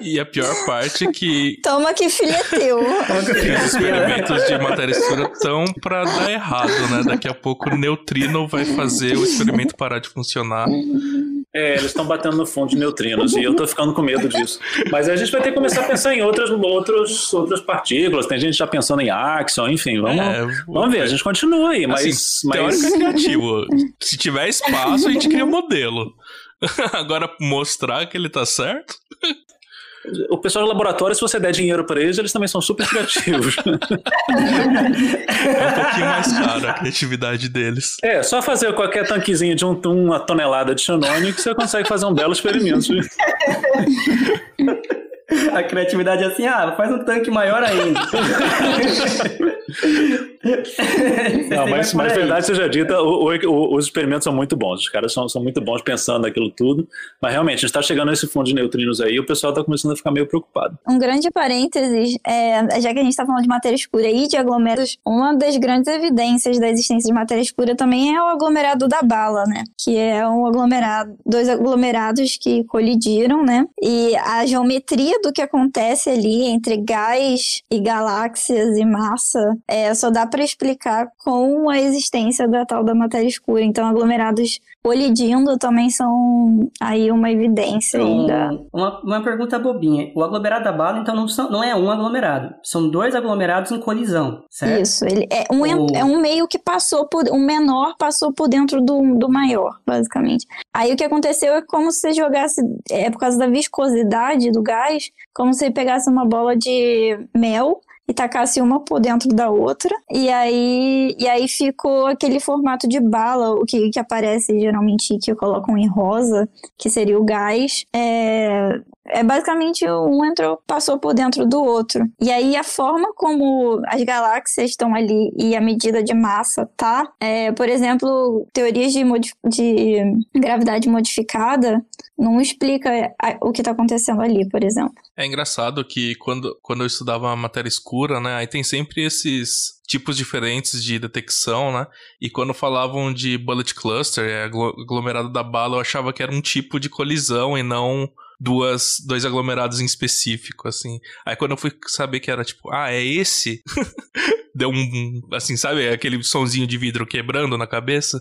E a pior parte é que... Toma que filho é teu. Os experimentos de matéria escura estão pra dar errado, né? Daqui a pouco o neutrino vai fazer o experimento parar de funcionar. Eles estão batendo no fundo de neutrinos e eu tô ficando com medo disso. Mas a gente vai ter que começar a pensar em outras partículas. Tem gente já pensando em áxion, enfim, vamos ver, a gente continua aí. Teórico é criativo. Se tiver espaço, a gente cria um modelo. Agora, mostrar que ele tá certo... O pessoal do laboratório, se você der dinheiro para eles, eles também são super criativos. É um pouquinho mais caro a criatividade deles. Só fazer qualquer tanquezinho de uma tonelada de xenônio que você consegue fazer um belo experimento. A criatividade é assim, faz um tanque maior ainda. Não, mas verdade seja dita, os experimentos são muito bons, os caras são muito bons pensando naquilo tudo, mas realmente a gente está chegando nesse fundo de neutrinos aí, o pessoal está começando a ficar meio preocupado. Um grande parênteses, já que a gente está falando de matéria escura e de aglomerados, uma das grandes evidências da existência de matéria escura também é o aglomerado da bala, né? Que é um aglomerado, dois aglomerados que colidiram, né? E a geometria do que acontece ali entre gás e galáxias e massa só dá para explicar com a existência da tal da matéria escura. Então, aglomerados colidindo também são aí uma evidência ainda. Uma pergunta bobinha. O aglomerado da bala, então, não é um aglomerado. São dois aglomerados em colisão, certo? Isso. Ele é um meio que um menor passou por dentro do maior, basicamente. Aí o que aconteceu é como se jogasse, por causa da viscosidade do gás, como se pegasse uma bola de mel e tacasse uma por dentro da outra, e aí ficou aquele formato de bala, o que aparece geralmente, que colocam em rosa, que seria o gás. É basicamente um passou por dentro do outro. E aí a forma como as galáxias estão ali e a medida de massa tá, por exemplo, teorias de gravidade modificada não explica o que está acontecendo ali, por exemplo. É engraçado que quando eu estudava a matéria escura, né, aí tem sempre esses tipos diferentes de detecção, né? E quando falavam de bullet cluster, aglomerado da bala, eu achava que era um tipo de colisão e não dois aglomerados em específico, assim. Aí quando eu fui saber que era tipo, é esse? Deu um, assim, sabe? Aquele sonzinho de vidro quebrando na cabeça.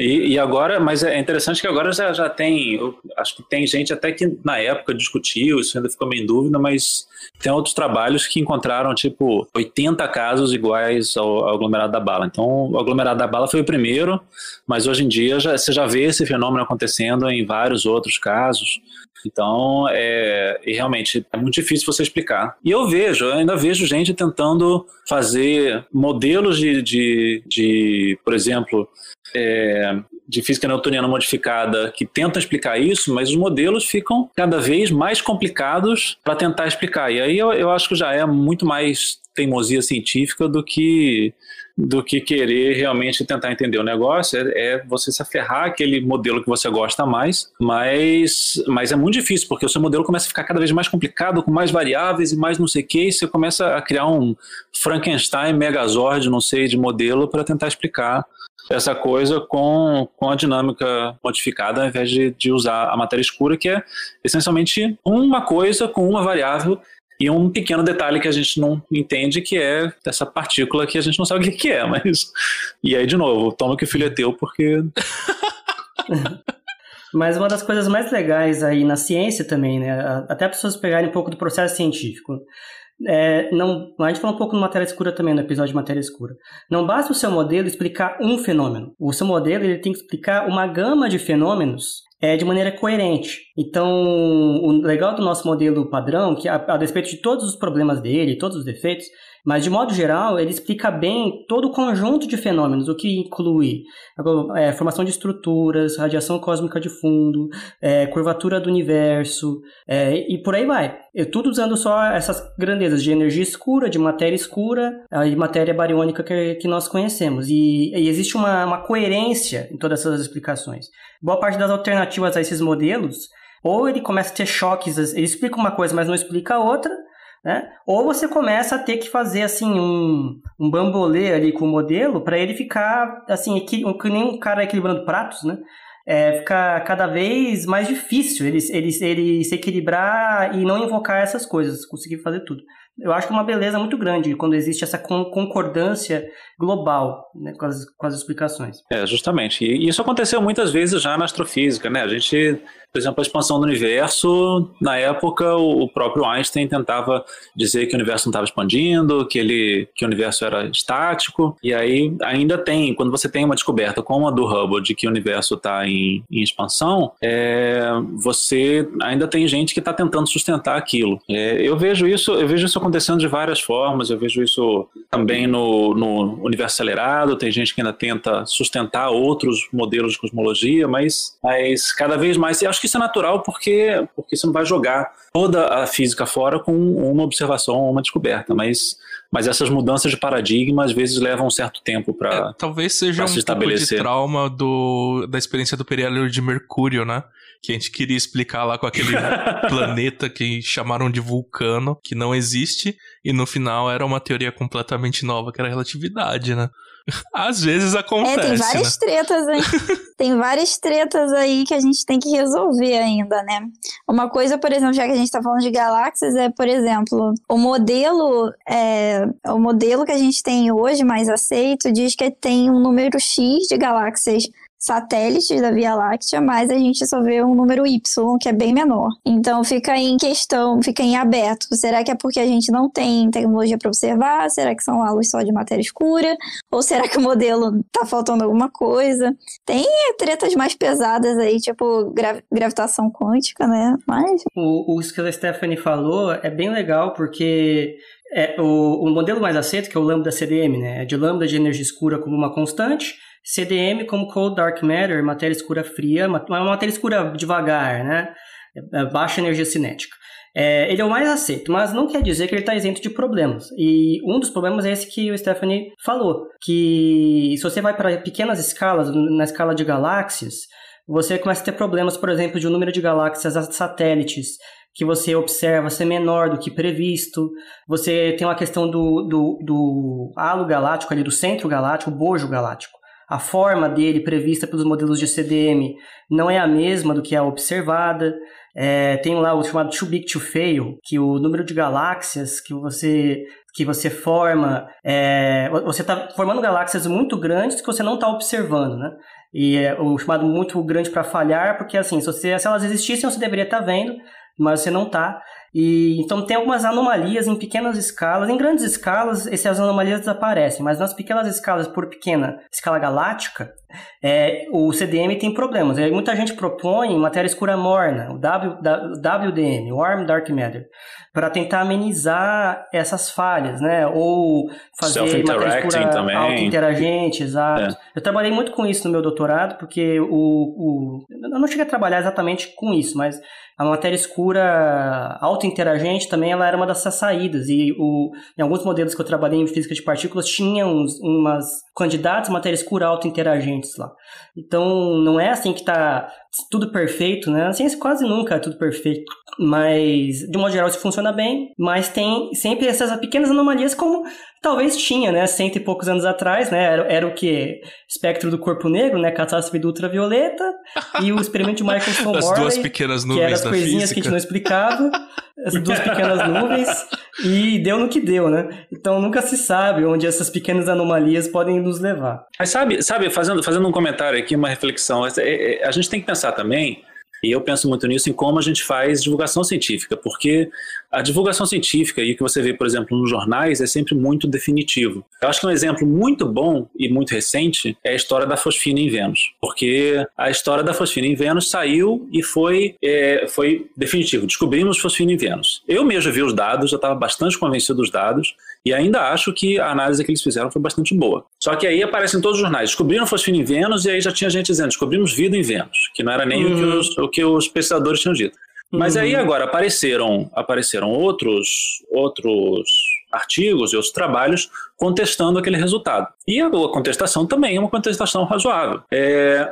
E agora, mas é interessante que agora já tem, eu acho que tem gente até que na época discutiu, isso ainda ficou meio em dúvida, mas tem outros trabalhos que encontraram, tipo, 80 casos iguais ao aglomerado da bala. Então, o aglomerado da bala foi o primeiro, mas hoje em dia você já vê esse fenômeno acontecendo em vários outros casos. Então, e realmente, é muito difícil você explicar. E eu ainda vejo gente tentando fazer modelos de por exemplo, de física newtoniana modificada que tentam explicar isso, mas os modelos ficam cada vez mais complicados para tentar explicar. E aí eu acho que já é muito mais teimosia científica do que querer realmente tentar entender o negócio, é você se aferrar àquele modelo que você gosta mais, mas é muito difícil, porque o seu modelo começa a ficar cada vez mais complicado, com mais variáveis e mais não sei o que, e você começa a criar um Frankenstein, Megazord, não sei, de modelo para tentar explicar essa coisa com a dinâmica modificada, ao invés de usar a matéria escura, que é essencialmente uma coisa com uma variável. E um pequeno detalhe que a gente não entende, que é essa partícula que a gente não sabe o que é, mas... E aí, de novo, toma que o filho é teu, porque... Mas uma das coisas mais legais aí na ciência também, né? Até as pessoas pegarem um pouco do processo científico. A gente falou um pouco de matéria escura também, no episódio de matéria escura. Não basta o seu modelo explicar um fenômeno. O seu modelo ele tem que explicar uma gama de fenômenos de maneira coerente. Então, o legal do nosso modelo padrão, que a despeito de todos os problemas dele, todos os defeitos, mas de modo geral, ele explica bem todo o conjunto de fenômenos, o que inclui a formação de estruturas, radiação cósmica de fundo, curvatura do universo, e por aí vai. Tudo usando só essas grandezas de energia escura, de matéria escura e matéria bariônica que nós conhecemos. E existe uma coerência em todas essas explicações. Boa parte das alternativas a esses modelos, ou ele começa a ter choques, ele explica uma coisa, mas não explica a outra, né? Ou você começa a ter que fazer assim um bambolê ali com o modelo para ele ficar assim, que nem um cara equilibrando pratos, né? Fica cada vez mais difícil ele se equilibrar e não invocar essas coisas, conseguir fazer tudo. Eu acho que é uma beleza muito grande quando existe essa concordância global, né, com as explicações. Justamente. E isso aconteceu muitas vezes já na astrofísica, né? A gente, por exemplo, a expansão do universo, na época o próprio Einstein tentava dizer que o universo não estava expandindo, que o universo era estático, e aí ainda tem, quando você tem uma descoberta como a do Hubble de que o universo está em expansão, você ainda tem gente que está tentando sustentar aquilo. Eu vejo isso acontecendo de várias formas, eu vejo isso também no universo acelerado, tem gente que ainda tenta sustentar outros modelos de cosmologia, mas cada vez mais, eu acho que isso é natural porque você não vai jogar toda a física fora com uma observação ou uma descoberta, mas essas mudanças de paradigma às vezes levam um certo tempo para talvez seja um tipo de trauma da experiência do periélio de Mercúrio, né? Que a gente queria explicar lá com aquele planeta que chamaram de vulcano, que não existe, e no final era uma teoria completamente nova, que era a relatividade, né? Às vezes acontece, tem várias, né? Tretas, hein? Tem várias tretas aí que a gente tem que resolver ainda, né? Uma coisa, por exemplo, já que a gente tá falando de galáxias, por exemplo, o modelo que a gente tem hoje mais aceito diz que tem um número X de galáxias satélites da Via Láctea, mas a gente só vê um número Y, que é bem menor. Então fica em questão, fica em aberto. Será que é porque a gente não tem tecnologia para observar? Será que são alvos só de matéria escura? Ou será que o modelo tá faltando alguma coisa? Tem tretas mais pesadas aí, tipo gravitação quântica, né? Mas... Isso que a Stephanie falou é bem legal, porque... O modelo mais aceito, que é o Lambda CDM, né? É de Lambda de energia escura como uma constante, CDM como Cold Dark Matter, matéria escura fria, matéria escura devagar, né? Baixa energia cinética. Ele é o mais aceito, mas não quer dizer que ele está isento de problemas. E um dos problemas é esse que o Stephanie falou, que se você vai para pequenas escalas, na escala de galáxias, você começa a ter problemas, por exemplo, de um número de galáxias a satélites, que você observa ser menor do que previsto. Você tem uma questão do halo galáctico, ali do centro galáctico, bojo galáctico. A forma dele, prevista pelos modelos de CDM, não é a mesma do que a observada. Tem lá o chamado too big to fail, que o número de galáxias que você forma... Você está formando galáxias muito grandes que você não está observando, né? E é o chamado muito grande para falhar, porque assim, se elas existissem, você deveria estar vendo, mas você não está. Então, tem algumas anomalias em pequenas escalas. Em grandes escalas, essas anomalias desaparecem, mas nas pequenas escalas, por pequena escala galáctica, o CDM tem problemas. E aí, muita gente propõe matéria escura morna, o WDM, Warm Dark Matter, para tentar amenizar essas falhas, né? Ou fazer matéria escura também. Auto-interagente, exato. Eu trabalhei muito com isso no meu doutorado, porque eu não cheguei a trabalhar exatamente com isso, mas a matéria escura auto-interagente também ela era uma dessas saídas. E em alguns modelos que eu trabalhei em física de partículas, tinha umas candidatas à matéria escura auto-interagentes lá. Então, não é assim que está tudo perfeito, né? A ciência quase nunca é tudo perfeito, mas de modo geral isso funciona bem, mas tem sempre essas pequenas anomalias como talvez tinha, né? 100 e poucos anos atrás, né? Era o que? Espectro do corpo negro, né? Catástrofe do ultravioleta e o experimento de Michael Morley. As duas pequenas nuvens da física. Que eram as coisinhas que a gente não explicava. As duas pequenas nuvens e deu no que deu, né? Então nunca se sabe onde essas pequenas anomalias podem nos levar. Mas sabe fazendo um comentário aqui, uma reflexão, a gente tem que pensar também, e eu penso muito nisso, em como a gente faz divulgação científica, porque a divulgação científica e o que você vê, por exemplo, nos jornais é sempre muito definitivo. Eu acho que um exemplo muito bom e muito recente é a história da fosfina em Vênus, porque a história da fosfina em Vênus saiu e foi definitivo. Descobrimos fosfina em Vênus. Eu mesmo vi os dados, já estava bastante convencido dos dados, e ainda acho que a análise que eles fizeram foi bastante boa. Só que aí aparecem todos os jornais, descobriram fosfina em Vênus, e aí já tinha gente dizendo, descobrimos vida em Vênus, que não era nem o que os pesquisadores tinham dito. Mas aí agora apareceram outros artigos e outros trabalhos contestando aquele resultado. E a contestação também é uma contestação razoável.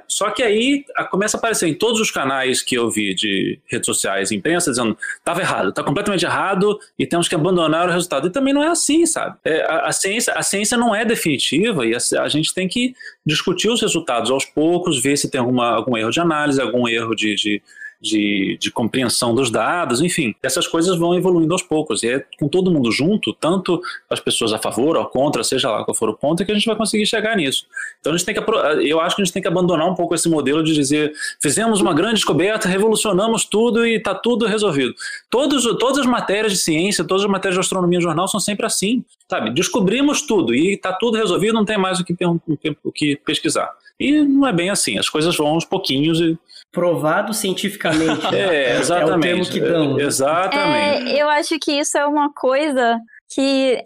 Só que aí começa a aparecer em todos os canais que eu vi de redes sociais e imprensa dizendo estava errado, está completamente errado e temos que abandonar o resultado. E também não é assim, sabe? A ciência não é definitiva e a gente tem que discutir os resultados aos poucos, ver se tem algum erro de análise, algum erro de compreensão dos dados, enfim. Essas coisas vão evoluindo aos poucos. E é com todo mundo junto, tanto as pessoas a favor ou contra, seja lá qual for o ponto, que a gente vai conseguir chegar nisso. Então eu acho que a gente tem que abandonar um pouco esse modelo de dizer fizemos uma grande descoberta, revolucionamos tudo e está tudo resolvido. Todas as matérias de ciência, todas as matérias de astronomia e jornal são sempre assim. Sabe? Descobrimos tudo e está tudo resolvido, não tem mais o que pesquisar. E não é bem assim, as coisas vão aos pouquinhos e... Provado cientificamente. Exatamente. É o termo que dão. Exatamente. Eu acho que isso é uma coisa que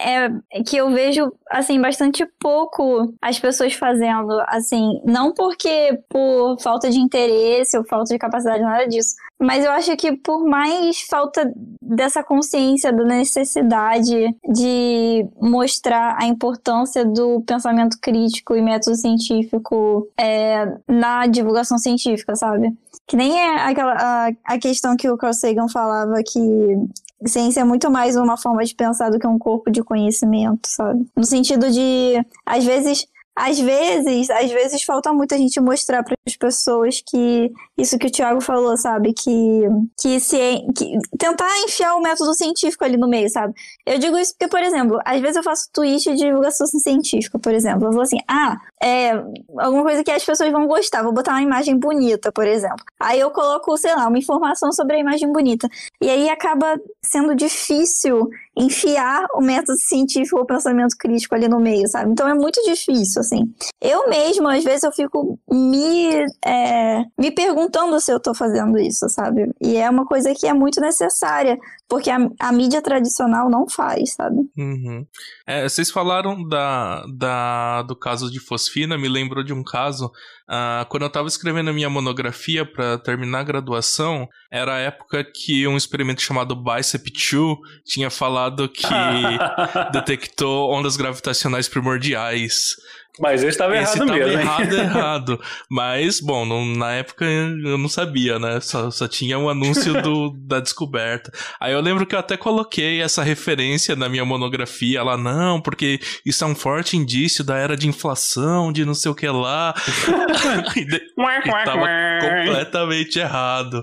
eu vejo, assim, bastante pouco as pessoas fazendo, assim, não porque por falta de interesse ou falta de capacidade, nada disso, mas eu acho que por mais falta dessa consciência da necessidade de mostrar a importância do pensamento crítico e método científico na divulgação científica, sabe? Que nem é a questão que o Carl Sagan falava que ciência é muito mais uma forma de pensar do que um corpo de conhecimento, sabe? No sentido de, às vezes, Às vezes falta muito a gente mostrar para as pessoas que isso que o Thiago falou, sabe? Que tentar enfiar o método científico ali no meio, sabe? Eu digo isso porque, por exemplo, às vezes eu faço tweet de divulgação científica, por exemplo. Eu vou assim, alguma coisa que as pessoas vão gostar. Vou botar uma imagem bonita, por exemplo. Aí eu coloco, sei lá, uma informação sobre a imagem bonita. E aí acaba sendo difícil enfiar o método científico ou o pensamento crítico ali no meio, sabe? Então é muito difícil, assim. Eu mesma, às vezes, eu fico me perguntando se eu tô fazendo isso, sabe? E é uma coisa que é muito necessária, porque a mídia tradicional não faz, sabe? Uhum. Vocês falaram do caso de fosfina, me lembrou de um caso... quando eu estava escrevendo a minha monografia para terminar a graduação, era a época que um experimento chamado BICEP2 tinha falado que detectou ondas gravitacionais primordiais. Mas eu estava errado mesmo. Errado. Mas, bom, na época eu não sabia, né? Só tinha um anúncio da descoberta. Aí eu lembro que eu até coloquei essa referência na minha monografia lá, não, porque isso é um forte indício da era de inflação, de não sei o que lá. E tava completamente errado.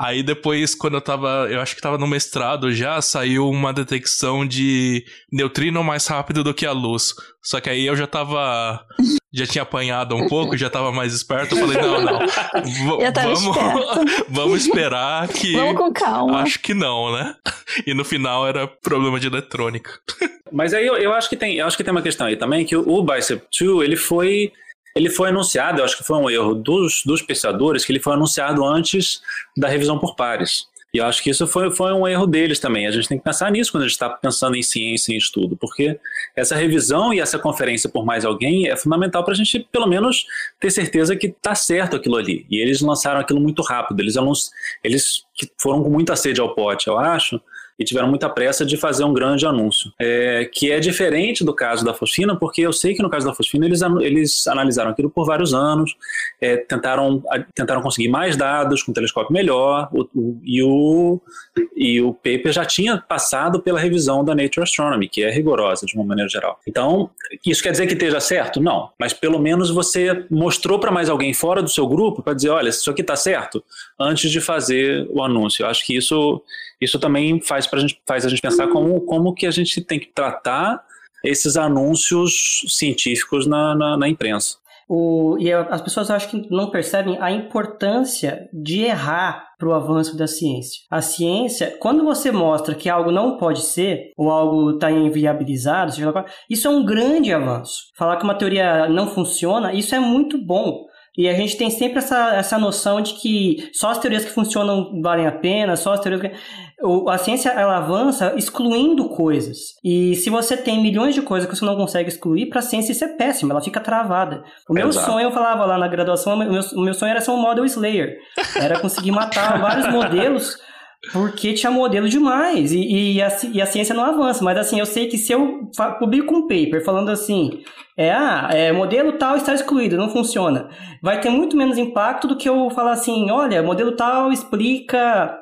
Aí depois, quando eu acho que tava no mestrado já, saiu uma detecção de neutrino mais rápido do que a luz. Só que aí eu já tinha apanhado um pouco, já tava mais esperto. Eu falei, vamos esperar que... Vamos com calma. Acho que não, né? E no final era problema de eletrônica. Mas aí eu acho que tem uma questão aí também, que o BICEP2, ele foi anunciado, eu acho que foi um erro dos pesquisadores, que ele foi anunciado antes da revisão por pares. E eu acho que isso foi um erro deles também. A gente tem que pensar nisso quando a gente está pensando em ciência e em estudo, porque essa revisão e essa conferência por mais alguém é fundamental para a gente, pelo menos, ter certeza que está certo aquilo ali. E eles lançaram aquilo muito rápido. Eles foram com muita sede ao pote, eu acho, e tiveram muita pressa de fazer um grande anúncio, que é diferente do caso da fosfina, porque eu sei que no caso da fosfina eles analisaram aquilo por vários anos, tentaram conseguir mais dados com um telescópio melhor, e o paper já tinha passado pela revisão da Nature Astronomy, que é rigorosa de uma maneira geral. Então, isso quer dizer que esteja certo? Não, mas pelo menos você mostrou para mais alguém fora do seu grupo para dizer, olha, isso aqui está certo, antes de fazer o anúncio. Eu acho que isso também faz a gente pensar como que a gente tem que tratar esses anúncios científicos na imprensa. E as pessoas acho que não percebem a importância de errar para o avanço da ciência. A ciência, quando você mostra que algo não pode ser, ou algo está inviabilizado, seja lá qual, isso é um grande avanço. Falar que uma teoria não funciona, isso é muito bom. E a gente tem sempre essa noção de que só as teorias que funcionam valem a pena, só as teorias que... A ciência, ela avança excluindo coisas. E se você tem milhões de coisas que você não consegue excluir, para a ciência isso é péssimo, ela fica travada. O meu sonho, eu falava lá na graduação, o meu sonho era ser um model slayer. Era conseguir matar vários modelos, porque tinha modelo demais. E a ciência não avança. Mas assim, eu sei que se eu publico um paper falando assim... modelo tal está excluído, não funciona. Vai ter muito menos impacto do que eu falar assim, olha, modelo tal explica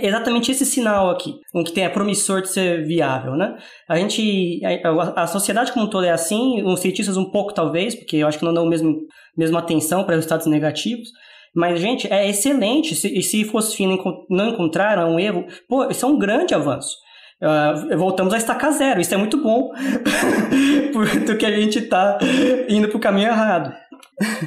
exatamente esse sinal aqui, o que tem é promissor de ser viável, né? A sociedade como um todo é assim, os cientistas um pouco talvez, porque eu acho que não dão mesma atenção para resultados negativos. Mas, gente, é excelente. Se fosfina não encontrar um erro, pô, isso é um grande avanço. Voltamos a estacar zero, isso é muito bom do que a gente tá indo pro caminho errado.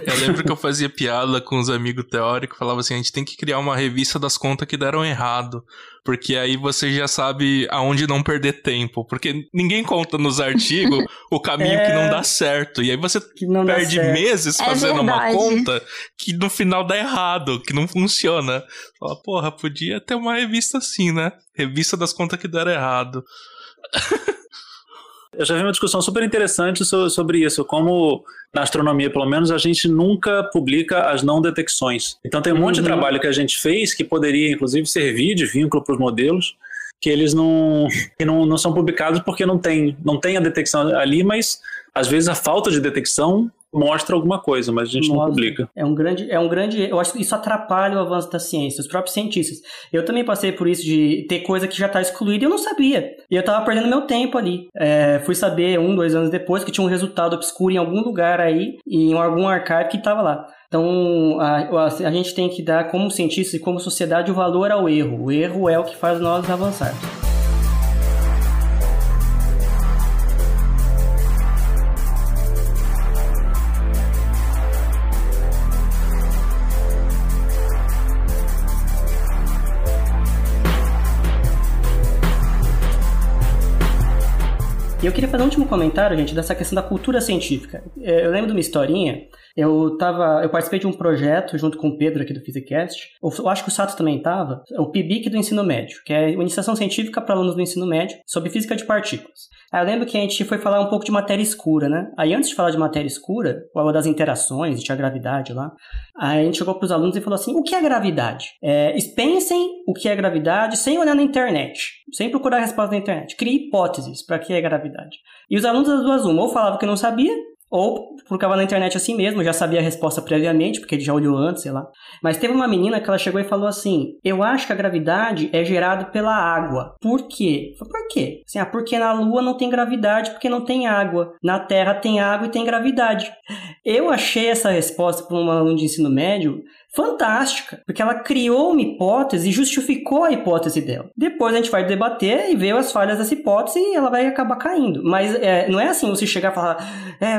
Eu lembro que eu fazia piada com os amigos teóricos, falava assim, a gente tem que criar uma revista das contas que deram errado, porque aí você já sabe aonde não perder tempo, porque ninguém conta nos artigos o caminho que não dá certo, e aí você perde meses fazendo uma conta que no final dá errado, que não funciona. Fala, porra, podia ter uma revista assim, né? Revista das contas que deram errado. Eu já vi uma discussão super interessante sobre isso, como na astronomia, pelo menos, a gente nunca publica as não detecções. Então tem um monte de trabalho que a gente fez que poderia, inclusive, servir de vínculo para os modelos, que eles não são publicados porque não tem a detecção ali, mas às vezes a falta de detecção mostra alguma coisa, mas a gente não publica. É um grande... Eu acho que isso atrapalha o avanço da ciência, os próprios cientistas. Eu também passei por isso de ter coisa que já está excluída e eu não sabia. E eu estava perdendo meu tempo ali. Fui saber 1, 2 anos depois que tinha um resultado obscuro em algum lugar aí, em algum arquivo que estava lá. Então, a gente tem que dar, como cientista e como sociedade, o valor ao erro. O erro é o que faz nós avançarmos. E eu queria fazer um último comentário, gente, dessa questão da cultura científica. Eu lembro de uma historinha, eu participei de um projeto junto com o Pedro aqui do Fisicast, eu acho que o Sato também estava, o PIBIC do ensino médio, que é a iniciação científica para alunos do ensino médio, sobre física de partículas. Aí eu lembro que a gente foi falar um pouco de matéria escura, né? Aí antes de falar de matéria escura, falou das interações, tinha gravidade lá, aí a gente chegou para os alunos e falou assim, o que é gravidade? Pensem o que é gravidade sem olhar na internet, sem procurar a resposta na internet, crie hipóteses para que é gravidade. E os alunos das duas, uma, ou falavam que não sabia, ou procurava na internet assim mesmo, já sabia a resposta previamente, porque ele já olhou antes, sei lá. Mas teve uma menina que ela chegou e falou assim, eu acho que a gravidade é gerada pela água. Por quê? Por quê? Assim, porque na Lua não tem gravidade, porque não tem água. Na Terra tem água e tem gravidade. Eu achei essa resposta para um aluno de ensino médio fantástica, porque ela criou uma hipótese e justificou a hipótese dela. Depois a gente vai debater e ver as falhas dessa hipótese e ela vai acabar caindo. Mas não é assim você chegar e falar,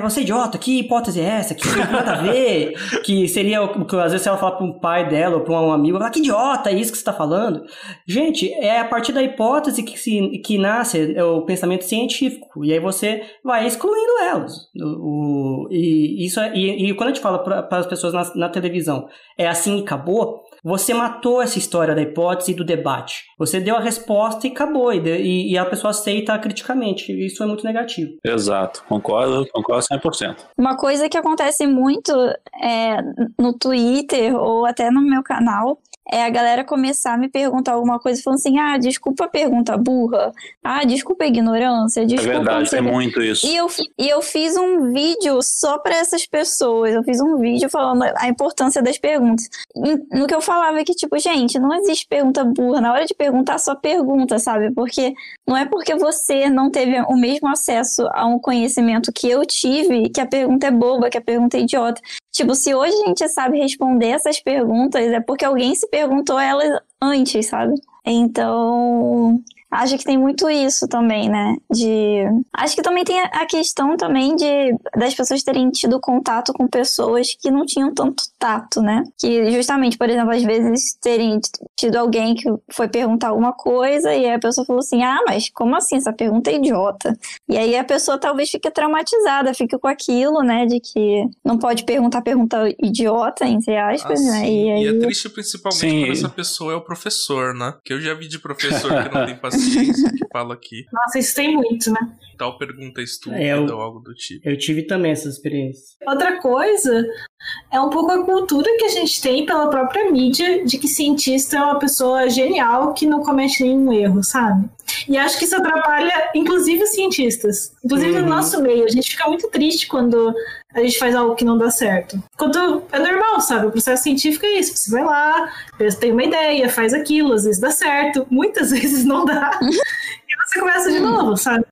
você é idiota, que hipótese é essa? Que tem nada a ver? Que seria, às vezes, se ela falar para um pai dela ou para um amigo, ela fala, que idiota é isso que você está falando? Gente, é a partir da hipótese que nasce o pensamento científico. E aí você vai excluindo elas. E quando a gente fala para as pessoas na televisão, é assim e acabou, você matou essa história da hipótese e do debate. Você deu a resposta e acabou, e a pessoa aceita criticamente. Isso é muito negativo. Exato, concordo 100%. Uma coisa que acontece muito no Twitter ou até no meu canal é a galera começar a me perguntar alguma coisa falando assim, desculpa a pergunta burra, desculpa a ignorância, desculpa... É verdade, tem muito isso. E eu fiz um vídeo só para essas pessoas, eu fiz um vídeo falando a importância das perguntas. No que eu falava é que, tipo, gente, não existe pergunta burra, na hora de perguntar só pergunta, sabe? Porque não é porque você não teve o mesmo acesso a um conhecimento que eu tive que a pergunta é boba, que a pergunta é idiota. Tipo, se hoje a gente sabe responder essas perguntas, é porque alguém se perguntou elas antes, sabe? Então, acho que tem muito isso também, né? Acho que também tem a questão também das pessoas terem tido contato com pessoas que não tinham tanto tato, né? Que justamente, por exemplo, às vezes terem tido alguém que foi perguntar alguma coisa e aí a pessoa falou assim, mas como assim? Essa pergunta é idiota. E aí a pessoa talvez fique traumatizada, fique com aquilo, né? De que não pode perguntar pergunta idiota, entre aspas, né? Sim. E é triste principalmente quando essa pessoa é o professor, né? Que eu já vi de professor que não tem paciência, que fala aqui. Nossa, isso tem muito, né? Tal pergunta estúpida ou algo do tipo. Eu tive também essas experiências. Outra coisa é um pouco a cultura que a gente tem pela própria mídia de que cientista é uma pessoa genial que não comete nenhum erro, sabe? E acho que isso atrapalha, inclusive, os cientistas. Inclusive no nosso meio. A gente fica muito triste quando a gente faz algo que não dá certo. Quando é normal, sabe? O processo científico é isso. Você vai lá, tem uma ideia, faz aquilo, às vezes dá certo, muitas vezes não dá. Você começa de novo, sabe?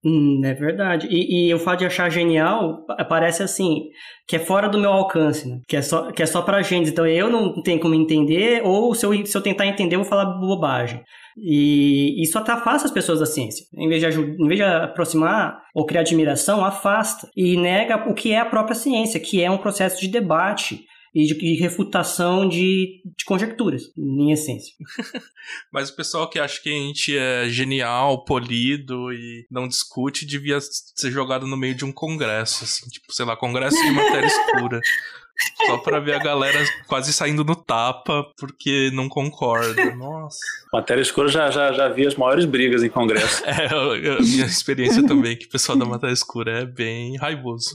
É verdade. E o fato de achar genial parece assim, que é fora do meu alcance, né? Que é só pra gente. Então eu não tenho como entender, ou se eu tentar entender, eu vou falar bobagem. E isso afasta as pessoas da ciência. Em vez de aproximar ou criar admiração, afasta. E nega o que é a própria ciência, que é um processo de debate e de refutação de conjecturas, em essência. Mas o pessoal que acha que a gente é genial, polido e não discute, devia ser jogado no meio de um congresso, assim, tipo, sei lá, congresso de matéria escura. Só pra ver a galera quase saindo no tapa porque não concorda. Nossa. Matéria escura já vi as maiores brigas em congresso. A minha experiência também, que o pessoal da matéria escura é bem raivoso.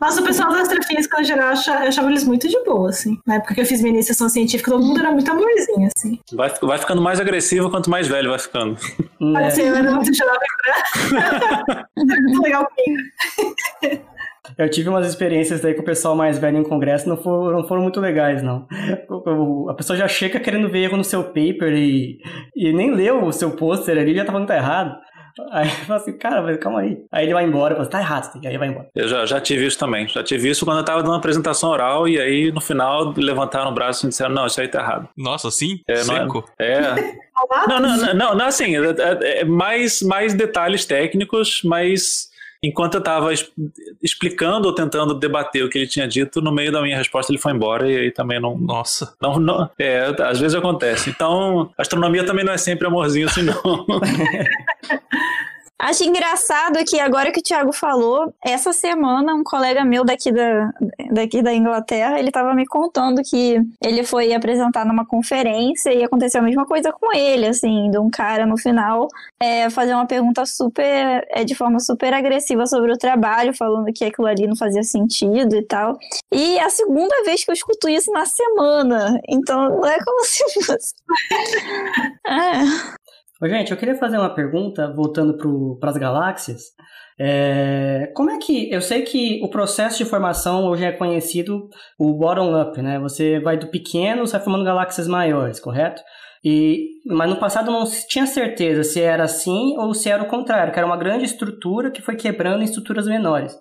Nossa, o pessoal da astrofísica, no geral, eu achava eles muito de boa, assim. Na época que eu fiz minha iniciação científica, todo mundo era muito amorzinho, assim. Vai ficando mais agressivo quanto mais velho vai ficando. Parece que eu era muito jovem pra... Muito legal. Eu tive umas experiências daí com o pessoal mais velho em congresso, não foram muito legais, não. A pessoa já chega querendo ver erro no seu paper e nem leu o seu pôster ali, já tá falando que tá errado. Aí eu falo assim, cara, mas calma aí. Aí ele vai embora, eu falo, tá errado, aí ele vai embora. Eu já tive isso também. Já tive isso quando eu tava dando uma apresentação oral e aí no final levantaram o braço e disseram, não, isso aí tá errado. Nossa, assim? É, seco? Não, assim, mais detalhes técnicos, mas... Enquanto eu estava explicando ou tentando debater o que ele tinha dito, no meio da minha resposta ele foi embora e aí também não... Nossa! Não, é, às vezes acontece. Então, astronomia também não é sempre amorzinho assim, não. Acho engraçado que agora que o Thiago falou, essa semana um colega meu daqui da Inglaterra, ele estava me contando que ele foi apresentar numa conferência e aconteceu a mesma coisa com ele, assim, de um cara no final fazer uma pergunta de forma super agressiva sobre o trabalho, falando que aquilo ali não fazia sentido e tal. E é a segunda vez que eu escuto isso na semana, então não é como se fosse... Gente, eu queria fazer uma pergunta, voltando para as galáxias. Como é que... Eu sei que o processo de formação hoje é conhecido o bottom-up, né? Você vai do pequeno, sai formando galáxias maiores, correto? Mas no passado não se tinha certeza se era assim ou se era o contrário, que era uma grande estrutura que foi quebrando em estruturas menores.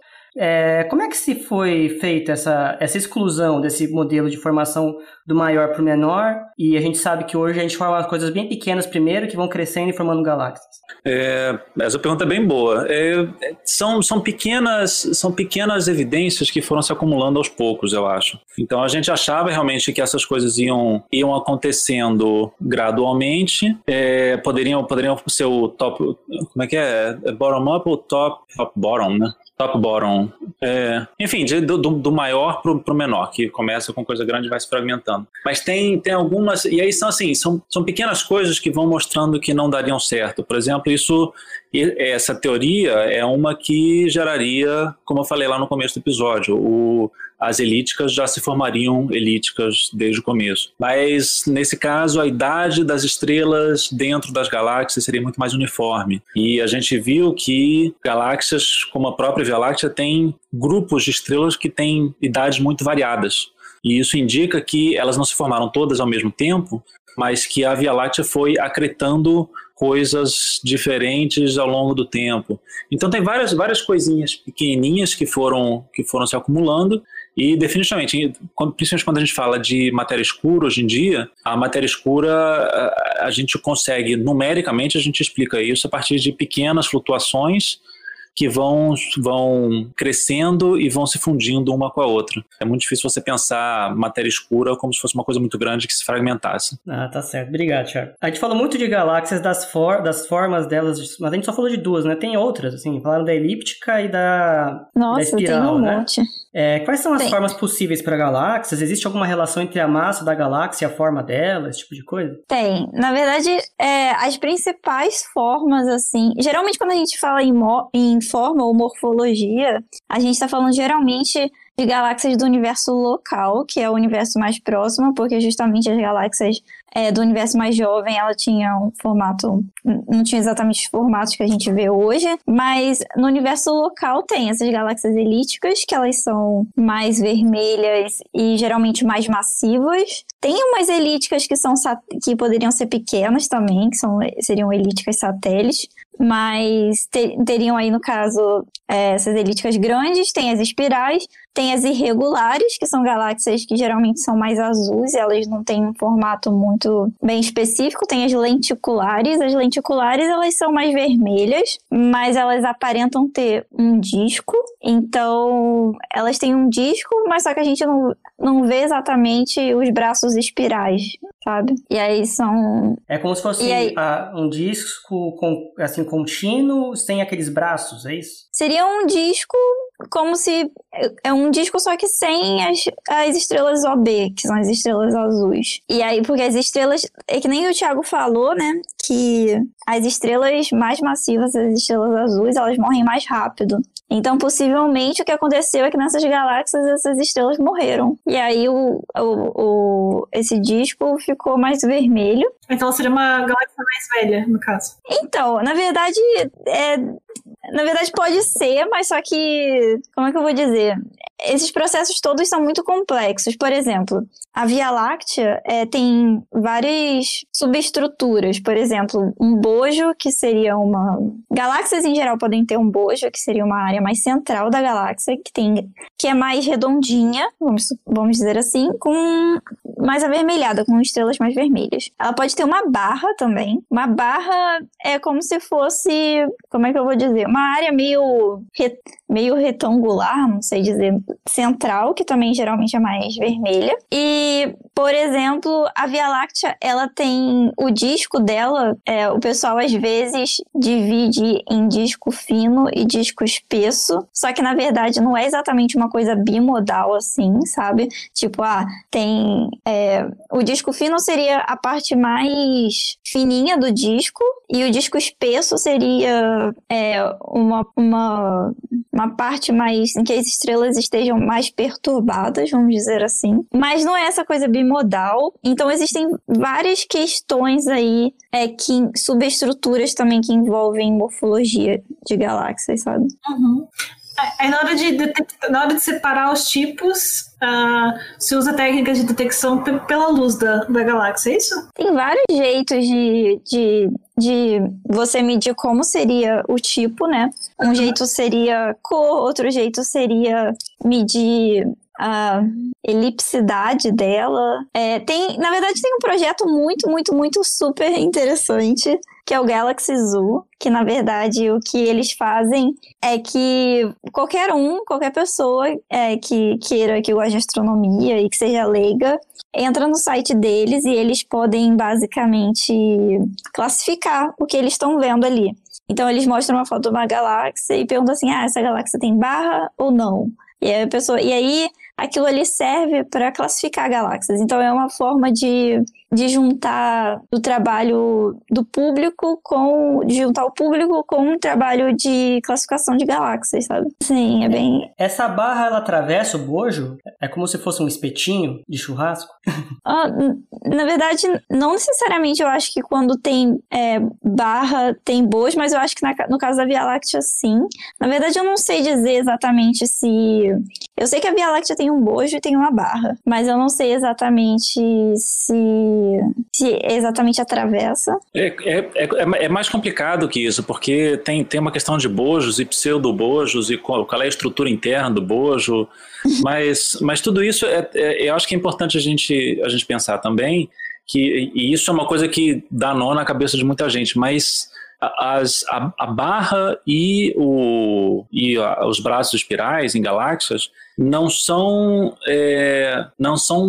Como é que se foi feita essa exclusão desse modelo de formação do maior para o menor? E a gente sabe que hoje a gente forma coisas bem pequenas primeiro, que vão crescendo e formando galáxias. Essa pergunta é bem boa. São pequenas evidências que foram se acumulando aos poucos, eu acho. Então a gente achava realmente que essas coisas iam acontecendo gradualmente. Poderiam ser o top... Como é que é? Bottom-up ou top-bottom, né? Top-bottom. Enfim, do maior pro menor, que começa com coisa grande e vai se fragmentando. Mas tem algumas... E aí são pequenas coisas que vão mostrando que não dariam certo. Por exemplo, essa teoria é uma que geraria, como eu falei lá no começo do episódio, as elípticas já se formariam elípticas desde o começo. Mas, nesse caso, a idade das estrelas dentro das galáxias seria muito mais uniforme. E a gente viu que galáxias, como a própria Via Láctea, tem grupos de estrelas que têm idades muito variadas. E isso indica que elas não se formaram todas ao mesmo tempo, mas que a Via Láctea foi acretando coisas diferentes ao longo do tempo. Então tem várias coisinhas pequenininhas que foram se acumulando. E definitivamente, principalmente quando a gente fala de matéria escura hoje em dia, a matéria escura a gente consegue, numericamente a gente explica isso a partir de pequenas flutuações que vão crescendo e vão se fundindo uma com a outra. É muito difícil você pensar matéria escura como se fosse uma coisa muito grande que se fragmentasse. Ah, tá certo. Obrigado, Thiago. A gente falou muito de galáxias, das formas delas, mas a gente só falou de duas, né? Tem outras, assim, falaram da elíptica e da espiral, né? Nossa, tem um monte. Quais são as formas possíveis para galáxias? Existe alguma relação entre a massa da galáxia e a forma dela, esse tipo de coisa? Tem. Na verdade, as principais formas, assim... Geralmente, quando a gente fala em forma ou morfologia, a gente está falando geralmente de galáxias do universo local, que é o universo mais próximo, porque justamente as galáxias do universo mais jovem, ela tinha um formato, não tinha exatamente os formatos que a gente vê hoje, mas no universo local tem essas galáxias elípticas, que elas são mais vermelhas e geralmente mais massivas. Tem umas elípticas que poderiam ser pequenas também, que seriam elípticas satélites, mas teriam aí, no caso, essas elípticas grandes, tem as espirais, tem as irregulares, que são galáxias que geralmente são mais azuis, elas não têm um formato muito bem específico, tem as lenticulares. As lenticulares, elas são mais vermelhas, mas elas aparentam ter um disco, então elas têm um disco, mas só que a gente não vê exatamente os braços espirais, sabe? E aí são... É como se fosse aí... um disco assim, contínuo, sem aqueles braços, é isso? Seria um disco como se... É um disco só que sem as estrelas OB, que são as estrelas azuis. E aí, porque as estrelas... É que nem o Thiago falou, né? Que as estrelas mais massivas, as estrelas azuis, elas morrem mais rápido. Então, possivelmente, o que aconteceu é que nessas galáxias, essas estrelas morreram. E aí, esse disco ficou mais vermelho. Então, seria uma galáxia mais velha, no caso. Então, na verdade, pode ser, mas só que... Como é que eu vou dizer? Esses processos todos são muito complexos. Por exemplo, a Via Láctea tem várias subestruturas. Por exemplo, um bojo, que seria uma... Galáxias, em geral, podem ter um bojo, que seria uma área mais central da galáxia, que é mais redondinha, vamos dizer assim, com mais avermelhada, com estrelas mais vermelhas. Ela pode ter uma barra também. Uma barra é como se fosse... Como é que eu vou dizer? Uma área meio retangular, não sei dizer, central, que também geralmente é mais vermelha. E, por exemplo, a Via Láctea, ela tem o disco dela, o pessoal às vezes divide em disco fino e disco espesso, só que na verdade não é exatamente uma coisa bimodal assim, sabe? Tipo, tem... o disco fino seria a parte mais fininha do disco e o disco espesso seria uma parte mais em que as estrelas estejam mais perturbadas, vamos dizer assim. Mas não é essa coisa bimodal. Então existem várias questões aí, subestruturas também que envolvem morfologia de galáxias, sabe? Uhum. Aí na hora de separar os tipos, se usa técnicas de detecção pela luz da galáxia, é isso? Tem vários jeitos de você medir como seria o tipo, né? Um jeito seria cor, outro jeito seria medir a elipsidade dela. Na verdade, tem um projeto muito, muito, muito super interessante, que é o Galaxy Zoo, que na verdade o que eles fazem é que qualquer pessoa que queira, que goste de astronomia e que seja leiga, entra no site deles e eles podem basicamente classificar o que eles estão vendo ali. Então eles mostram uma foto de uma galáxia e perguntam assim, essa galáxia tem barra ou não? E aí aquilo ali serve para classificar galáxias. Então é uma forma de juntar o trabalho do público com o trabalho de classificação de galáxias, sabe? Sim, é bem... Essa barra, ela atravessa o bojo? É como se fosse um espetinho de churrasco? Na verdade, não necessariamente. Eu acho que quando tem barra, tem bojo, mas eu acho que no caso da Via Láctea, sim. Na verdade, eu não sei dizer exatamente se... Eu sei que a Via Láctea tem um bojo e tem uma barra, mas eu não sei exatamente se exatamente atravessa. É mais complicado que isso, porque tem uma questão de bojos e pseudo-bojos e qual é a estrutura interna do bojo, mas tudo isso eu acho que é importante a gente pensar também, e isso é uma coisa que dá nó na cabeça de muita gente, mas... A barra e os braços espirais em galáxias não são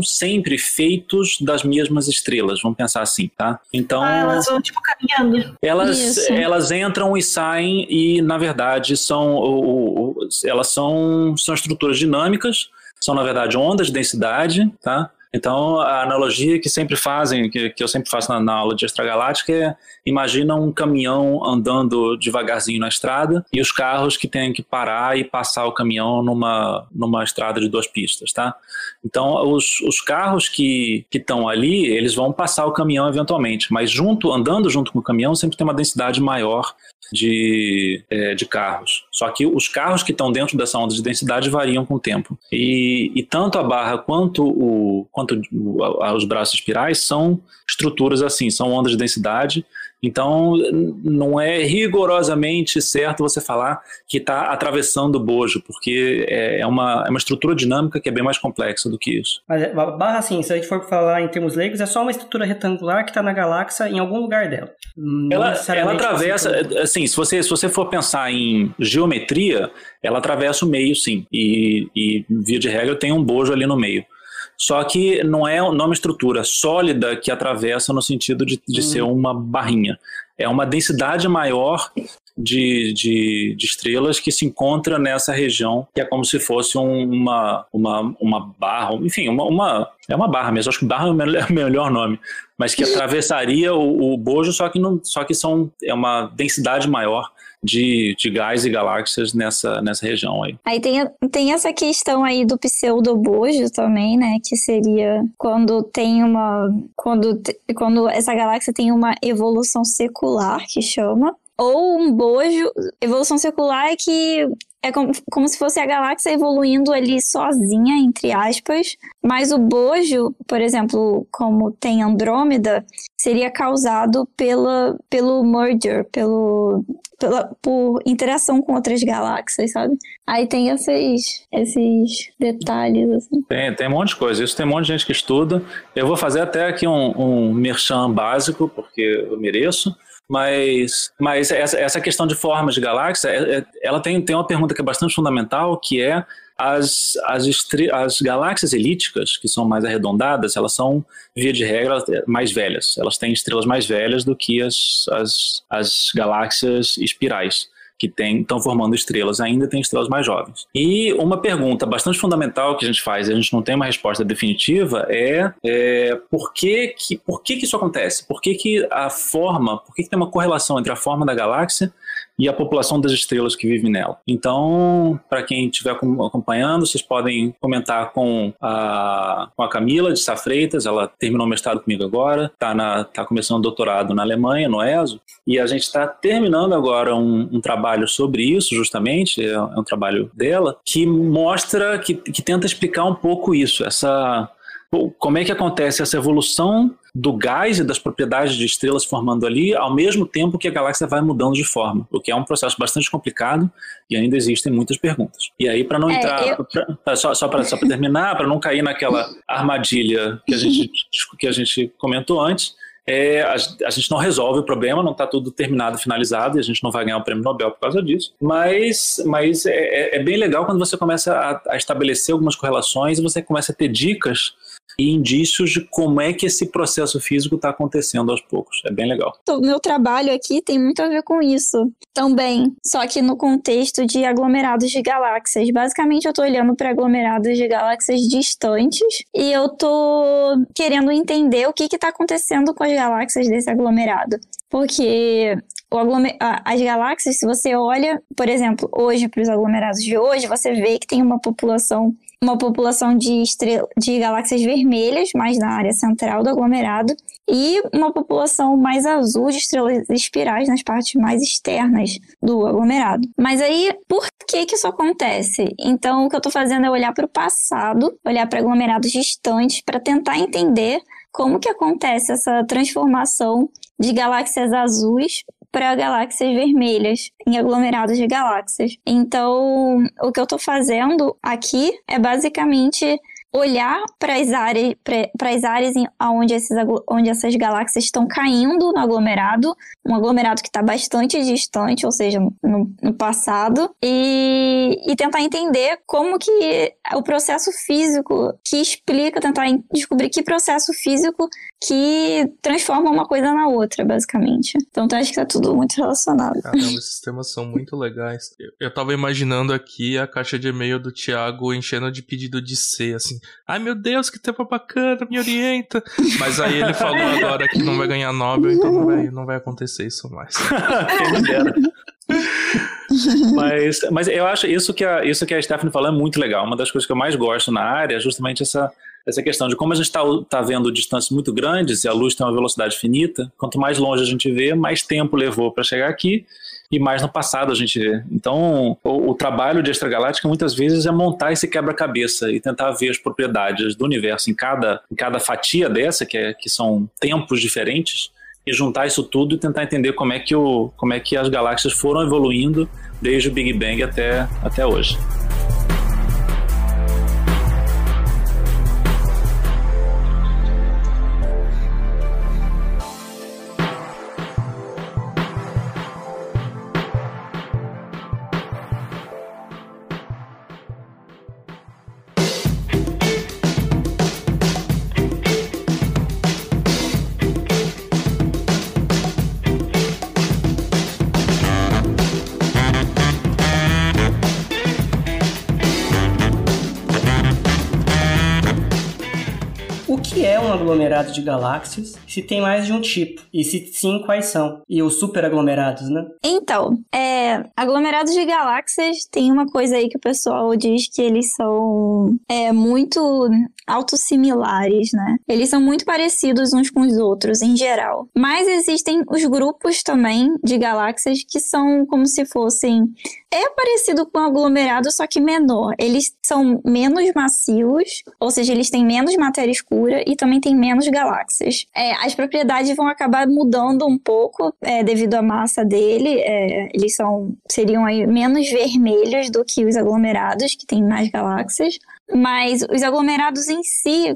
sempre feitos das mesmas estrelas, vamos pensar assim, tá? Então, elas vão tipo caminhando. Elas entram e saem e, na verdade, elas são estruturas dinâmicas, são, na verdade, ondas de densidade, tá? Então, a analogia que sempre fazem, que eu sempre faço na aula de extragaláctica é, imagina um caminhão andando devagarzinho na estrada e os carros que têm que parar e passar o caminhão numa estrada de duas pistas, tá? Então, os carros que estão ali, eles vão passar o caminhão eventualmente, mas andando junto com o caminhão sempre tem uma densidade maior de carros. Só que os carros que estão dentro dessa onda de densidade variam com o tempo. E tanto a barra quanto os braços espirais são estruturas assim, são ondas de densidade. Então, não é rigorosamente certo você falar que está atravessando o bojo, porque é uma estrutura dinâmica que é bem mais complexa do que isso. Mas a barra, assim, se a gente for falar em termos leigos, é só uma estrutura retangular que está na galáxia em algum lugar dela. Ela atravessa, assim, se você for pensar em geometria, ela atravessa o meio, sim, e via de regra tem um bojo ali no meio. Só que não é uma estrutura sólida que atravessa no sentido de ser uma barrinha. É uma densidade maior de estrelas que se encontra nessa região, que é como se fosse uma barra, enfim, uma barra mesmo. Acho que barra é o melhor nome, mas que atravessaria o bojo, só que é uma densidade maior de gás e galáxias nessa região aí. Aí tem essa questão aí do pseudo-bojo também, né, que seria quando essa galáxia tem uma evolução secular, que chama, ou um bojo. Evolução circular é que é como se fosse a galáxia evoluindo ali sozinha, entre aspas. Mas o bojo, por exemplo, como tem Andrômeda, seria causado pelo merger, por interação com outras galáxias, sabe? Aí tem esses detalhes, assim. Tem um monte de coisa. Isso tem um monte de gente que estuda. Eu vou fazer até aqui um merchan básico, porque eu mereço. Mas essa questão de formas de galáxia, ela tem uma pergunta que é bastante fundamental, que é as galáxias elípticas, que são mais arredondadas, elas são, via de regra, mais velhas. Elas têm estrelas mais velhas do que as galáxias espirais, que estão formando estrelas, ainda tem estrelas mais jovens. E uma pergunta bastante fundamental que a gente faz, e a gente não tem uma resposta definitiva, é por que isso acontece? Por que tem uma correlação entre a forma da galáxia e a população das estrelas que vivem nela? Então, para quem estiver acompanhando, vocês podem comentar com a Camila de Sá Freitas. Ela terminou o mestrado comigo agora, está começando o doutorado na Alemanha, no ESO, e a gente está terminando agora um trabalho sobre isso, justamente, é um trabalho dela, que mostra, que tenta explicar um pouco isso, como é que acontece essa evolução do gás e das propriedades de estrelas formando ali, ao mesmo tempo que a galáxia vai mudando de forma, o que é um processo bastante complicado e ainda existem muitas perguntas. E aí, para não entrar... Só para terminar, para não cair naquela armadilha que a gente comentou antes, a gente não resolve o problema, não está tudo terminado, finalizado, e a gente não vai ganhar o prêmio Nobel por causa disso, mas é bem legal quando você começa a estabelecer algumas correlações e você começa a ter dicas e indícios de como é que esse processo físico está acontecendo aos poucos. É bem legal. O meu trabalho aqui tem muito a ver com isso também, só que no contexto de aglomerados de galáxias. Basicamente, eu estou olhando para aglomerados de galáxias distantes e eu estou querendo entender o que está acontecendo com as galáxias desse aglomerado. Porque as galáxias, se você olha, por exemplo, hoje para os aglomerados de hoje, você vê que tem uma população de galáxias vermelhas, mais na área central do aglomerado, e uma população mais azul de estrelas espirais nas partes mais externas do aglomerado. Mas aí, por que isso acontece? Então, o que eu estou fazendo é olhar para o passado, olhar para aglomerados distantes, para tentar entender como que acontece essa transformação de galáxias azuis para galáxias vermelhas, em aglomerados de galáxias. Então, o que eu estou fazendo aqui é basicamente olhar para as áreas onde essas galáxias estão caindo no aglomerado, um aglomerado que está bastante distante, ou seja, no passado, e tentar entender como que o processo físico que explica, tentar descobrir que processo físico que transforma uma coisa na outra, basicamente. Então, acho que está tudo muito relacionado. Caramba, esses temas são muito legais. Eu estava imaginando aqui a caixa de e-mail do Thiago enchendo de pedido de C, assim, ai meu Deus, que tempo bacana, me orienta. Mas aí ele falou agora que não vai ganhar Nobel, então não vai acontecer isso mais. Quem dera. Mas eu acho isso que a Stephanie falou é muito legal. Uma das coisas que eu mais gosto na área é justamente essa questão de como a gente está vendo distâncias muito grandes e a luz tem uma velocidade finita. Quanto mais longe a gente vê, mais tempo levou para chegar aqui e mais no passado a gente vê. Então, o trabalho de extragaláctica muitas vezes é montar esse quebra-cabeça e tentar ver as propriedades do universo em cada fatia dessa, que são tempos diferentes, e juntar isso tudo e tentar entender como é que as galáxias foram evoluindo desde o Big Bang até hoje. O que é um aglomerado de galáxias, se tem mais de um tipo, e se sim, quais são? E os superaglomerados, né? Então, aglomerados de galáxias tem uma coisa aí que o pessoal diz que eles são muito autossimilares, né? Eles são muito parecidos uns com os outros, em geral. Mas existem os grupos também de galáxias que são como se fossem... É parecido com um aglomerado, só que menor. Eles são menos macios, ou seja, eles têm menos matéria escura e também têm menos galáxias. As propriedades vão acabar mudando um pouco devido à massa dele. Eles seriam aí menos vermelhos do que os aglomerados, que têm mais galáxias. Mas os aglomerados em si,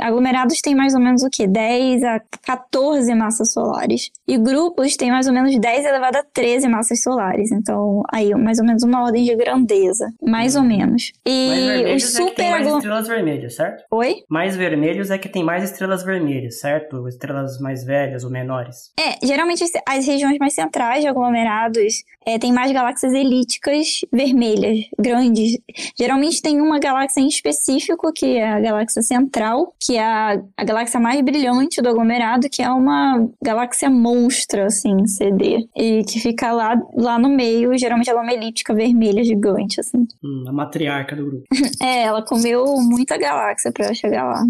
aglomerados têm mais ou menos o quê? 10 a 14 massas solares. E grupos têm mais ou menos 10 elevado a 13 massas solares. Então, aí, mais ou menos uma ordem de grandeza. Mais ou menos. E os super... que tem mais estrelas vermelhas, certo? Oi? Mais vermelhos é que tem mais estrelas vermelhas, certo? Estrelas mais velhas ou menores. Geralmente as regiões mais centrais de aglomerados tem mais galáxias elípticas vermelhas, grandes. Geralmente tem uma galáxia em específico, que é a galáxia central, que é a galáxia mais brilhante do aglomerado, que é uma galáxia monstra, assim, CD, e que fica lá no meio, geralmente ela é uma elíptica vermelha gigante, assim. A matriarca do grupo. Ela comeu muita galáxia pra chegar lá,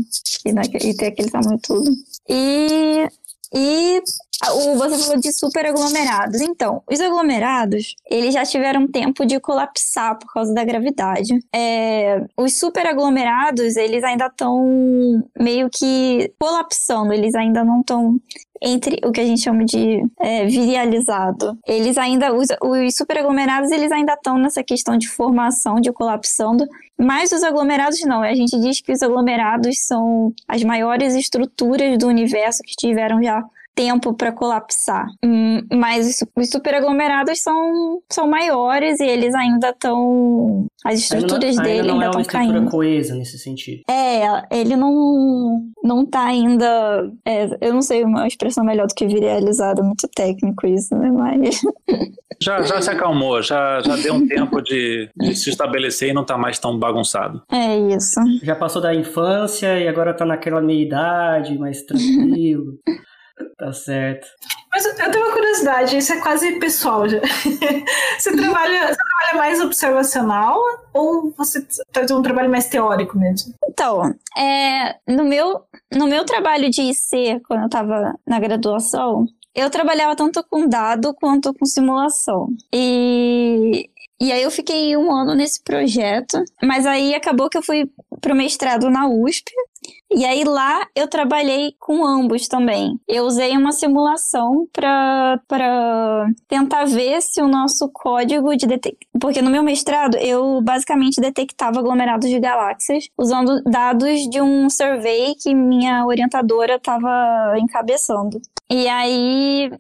e ter aquele tamanho todo. E você falou de superaglomerados. Então, os aglomerados, eles já tiveram tempo de colapsar por causa da gravidade. Os superaglomerados, eles ainda estão meio que colapsando. Eles ainda não estão entre o que a gente chama de virializado. Eles ainda, os superaglomerados, eles ainda estão nessa questão de formação, de colapsando. Mas os aglomerados não. A gente diz que os aglomerados são as maiores estruturas do universo que tiveram já tempo para colapsar. Mas os superaglomerados são maiores e eles ainda estão... As estruturas dele ainda estão caindo. Não é uma estrutura coesa nesse sentido. Ele não tá ainda... eu não sei uma expressão melhor do que virializado, muito técnico isso, né? Mas... Já se acalmou, já deu um tempo de se estabelecer e não tá mais tão bagunçado. É isso. Já passou da infância e agora tá naquela meia-idade, mais tranquilo... Tá certo. Mas eu tenho uma curiosidade, isso é quase pessoal já. Você trabalha mais observacional ou você faz um trabalho mais teórico mesmo? Então, no meu trabalho de IC, quando eu estava na graduação, eu trabalhava tanto com dado quanto com simulação. E aí eu fiquei um ano nesse projeto, mas aí acabou que eu fui pro mestrado na USP, e aí lá eu trabalhei com ambos também. Eu usei uma simulação para tentar ver se o nosso código de porque no meu mestrado eu basicamente detectava aglomerados de galáxias usando dados de um survey que minha orientadora estava encabeçando. E aí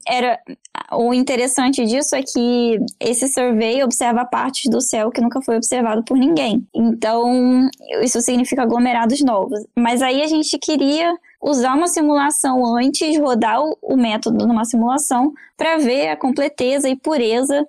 o interessante disso é que esse survey observa partes do céu que nunca foi observado por ninguém. Então, isso significa aglomerados novos. Mas aí a gente queria usar uma simulação antes, rodar o método numa simulação para ver a completeza e pureza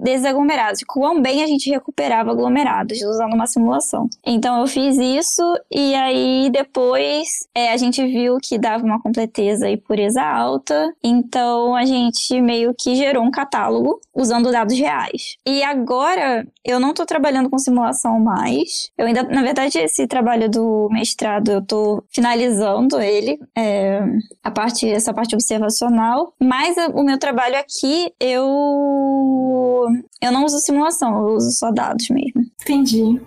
desses aglomerados, quão bem a gente recuperava aglomerados usando uma simulação. Então eu fiz isso e aí depois a gente viu que dava uma completeza e pureza alta, então a gente meio que gerou um catálogo usando dados reais. E agora eu não estou trabalhando com simulação mais, eu ainda, na verdade esse trabalho do mestrado eu estou finalizando ele, essa parte observacional, mas o meu trabalho aqui, eu não uso simulação, eu uso só dados mesmo. Entendi.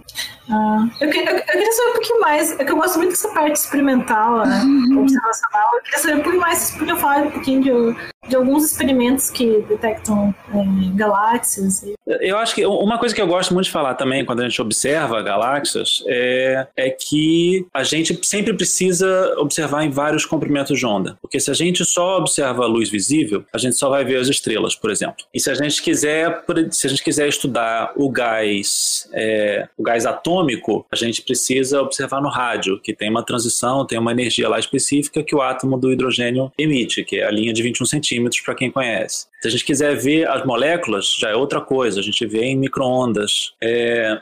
Eu queria saber um pouquinho mais, é que eu gosto muito dessa parte experimental, né, observacional, eu queria saber um pouquinho mais, porque eu falo um pouquinho de alguns experimentos que detectam galáxias. Eu acho que uma coisa que eu gosto muito de falar também quando a gente observa galáxias é que a gente sempre precisa observar em vários comprimentos de onda, porque se a gente só observa a luz visível, a gente só vai ver as estrelas, por exemplo. E se a gente quiser estudar o gás atômico, a gente precisa observar no rádio, que tem uma transição, tem uma energia lá específica que o átomo do hidrogênio emite, que é a linha de 21 centímetros. centímetros, para quem conhece. Se a gente quiser ver as moléculas, já é outra coisa, a gente vê em micro-ondas.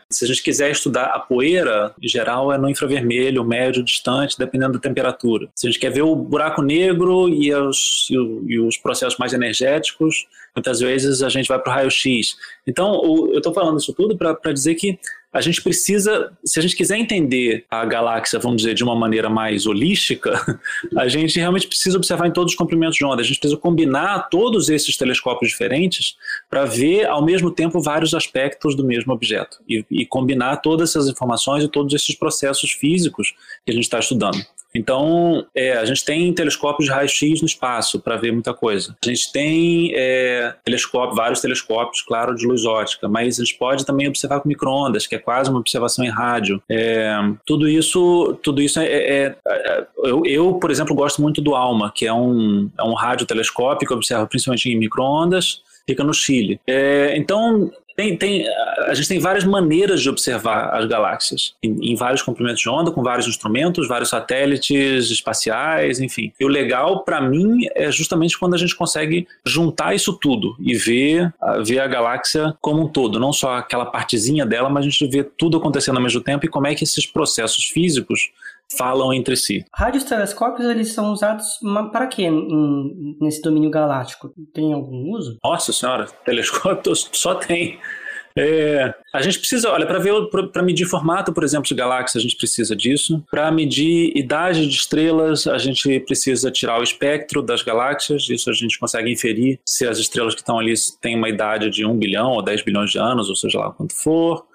Se a gente quiser estudar a poeira, em geral é no infravermelho, médio, distante, dependendo da temperatura. Se a gente quer ver o buraco negro e os processos mais energéticos, muitas vezes a gente vai para o raio-x. Então, eu estou falando isso tudo para dizer que a gente precisa, se a gente quiser entender a galáxia, vamos dizer, de uma maneira mais holística, a gente realmente precisa observar em todos os comprimentos de onda. A gente precisa combinar todos esses telescópios diferentes para ver, ao mesmo tempo, vários aspectos do mesmo objeto e combinar todas essas informações e todos esses processos físicos que a gente está estudando. Então, a gente tem telescópios de raio-x no espaço para ver muita coisa. A gente tem vários telescópios, claro, de luz ótica, mas a gente pode também observar com micro-ondas, que é quase uma observação em rádio. Tudo isso eu, por exemplo, gosto muito do ALMA, que é um rádio telescópio que observa principalmente em micro-ondas, fica no Chile. Então... a gente tem várias maneiras de observar as galáxias, em vários comprimentos de onda, com vários instrumentos, vários satélites espaciais, enfim. E o legal, para mim, é justamente quando a gente consegue juntar isso tudo e ver a galáxia como um todo, não só aquela partezinha dela, mas a gente vê tudo acontecendo ao mesmo tempo e como é que esses processos físicos falam entre si. Rádios telescópios, eles são usados para quê nesse domínio galáctico? Tem algum uso? Nossa senhora, telescópios só tem. A gente precisa, olha, para medir formato, por exemplo, de galáxia, a gente precisa disso. Para medir idade de estrelas, a gente precisa tirar o espectro das galáxias. Isso a gente consegue inferir se as estrelas que estão ali têm uma idade de 1 bilhão ou 10 bilhões de anos, ou seja lá quanto for.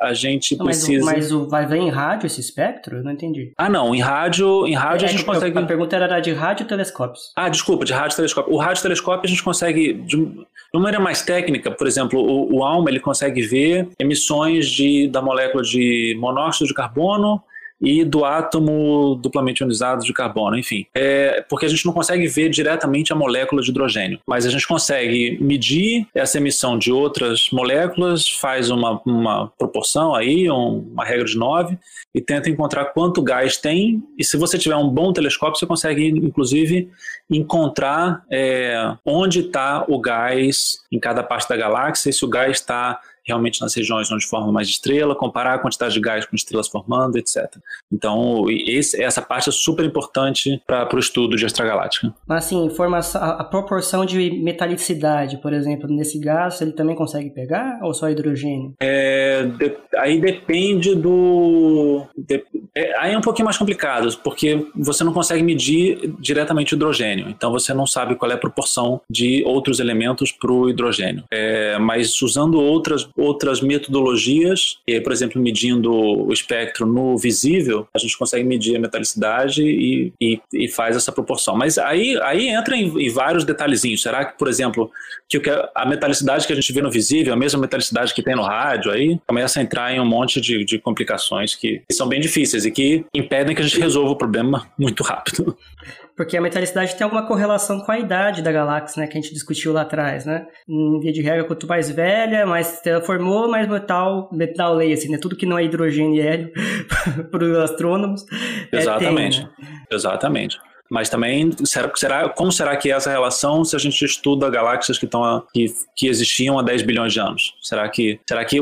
A gente precisa... Mas vai ver em rádio esse espectro? Eu não entendi. Ah, não. Em rádio a gente consegue... A pergunta era de rádio telescópios. Ah, desculpa, de rádio telescópio. O rádio telescópio a gente consegue... De uma maneira mais técnica, por exemplo, o ALMA, ele consegue ver emissões da molécula de monóxido de carbono e do átomo duplamente ionizado de carbono, enfim. Porque a gente não consegue ver diretamente a molécula de hidrogênio, mas a gente consegue medir essa emissão de outras moléculas, faz uma proporção aí, uma regra de 9, e tenta encontrar quanto gás tem, e se você tiver um bom telescópio, você consegue, inclusive, encontrar onde está o gás em cada parte da galáxia, e se o gás está realmente nas regiões onde forma mais estrela, comparar a quantidade de gás com estrelas formando, etc. Então, essa parte é super importante para o estudo de extragaláctica. Mas, assim, a proporção de metalicidade, por exemplo, nesse gás, ele também consegue pegar ou só hidrogênio? Aí depende do... aí é um pouquinho mais complicado, porque você não consegue medir diretamente o hidrogênio. Então, você não sabe qual é a proporção de outros elementos para o hidrogênio. Mas, usando outras metodologias, por exemplo, medindo o espectro no visível, a gente consegue medir a metalicidade e faz essa proporção. Mas aí entra em vários detalhezinhos. Será que, por exemplo, que a metalicidade que a gente vê no visível é a mesma metalicidade que tem no rádio? Aí começa a entrar em um monte de complicações que são bem difíceis e que impedem que a gente resolva o problema muito rápido. Porque a metalicidade tem alguma correlação com a idade da galáxia, né? Que a gente discutiu lá atrás, né? Em via de regra, quanto mais velha, mais estrela formou, mais metal lei, assim, né? Tudo que não é hidrogênio e hélio para os astrônomos. Exatamente, tem, né? Exatamente. Mas também, como será que é essa relação se a gente estuda galáxias que existiam há 10 bilhões de anos? Será que